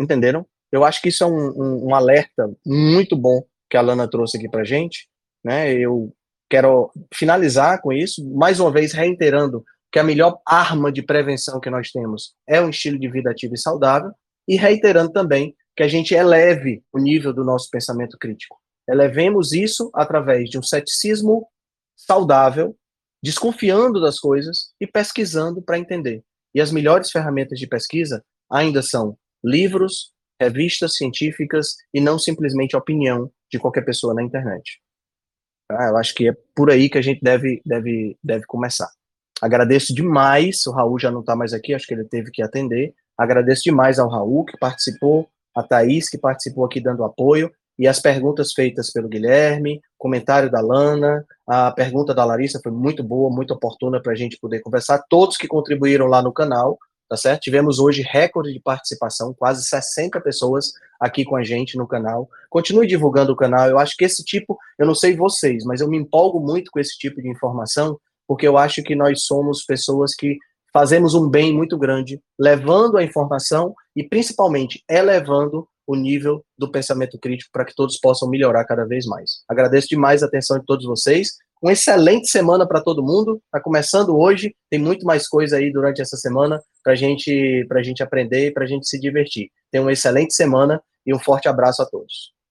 Entenderam? Eu acho que isso é um, um, um alerta muito bom que a Lana trouxe aqui para a gente. Né? Eu quero finalizar com isso, mais uma vez reiterando que a melhor arma de prevenção que nós temos é um estilo de vida ativo e saudável, e reiterando também que a gente eleve o nível do nosso pensamento crítico. Elevemos isso através de um ceticismo saudável, desconfiando das coisas e pesquisando para entender. E as melhores ferramentas de pesquisa ainda são livros, revistas científicas e não simplesmente opinião de qualquer pessoa na internet. Tá? Eu acho que é por aí que a gente deve, deve, deve começar. Agradeço demais, o Raul já não está mais aqui, acho que ele teve que atender. Agradeço demais ao Raul, que participou, a Thaís, que participou aqui dando apoio, e as perguntas feitas pelo Guilherme, comentário da Lana, a pergunta da Larissa foi muito boa, muito oportuna para a gente poder conversar. Todos que contribuíram lá no canal, tá certo? Tivemos hoje recorde de participação, quase sessenta pessoas aqui com a gente no canal. Continue divulgando o canal, eu acho que esse tipo, eu não sei vocês, mas eu me empolgo muito com esse tipo de informação, porque eu acho que nós somos pessoas que fazemos um bem muito grande, levando a informação e, principalmente, elevando o nível do pensamento crítico para que todos possam melhorar cada vez mais. Agradeço demais a atenção de todos vocês. Uma excelente semana para todo mundo. Está começando hoje, tem muito mais coisa aí durante essa semana para gente, para gente aprender e para a gente se divertir. Tenha uma excelente semana e um forte abraço a todos.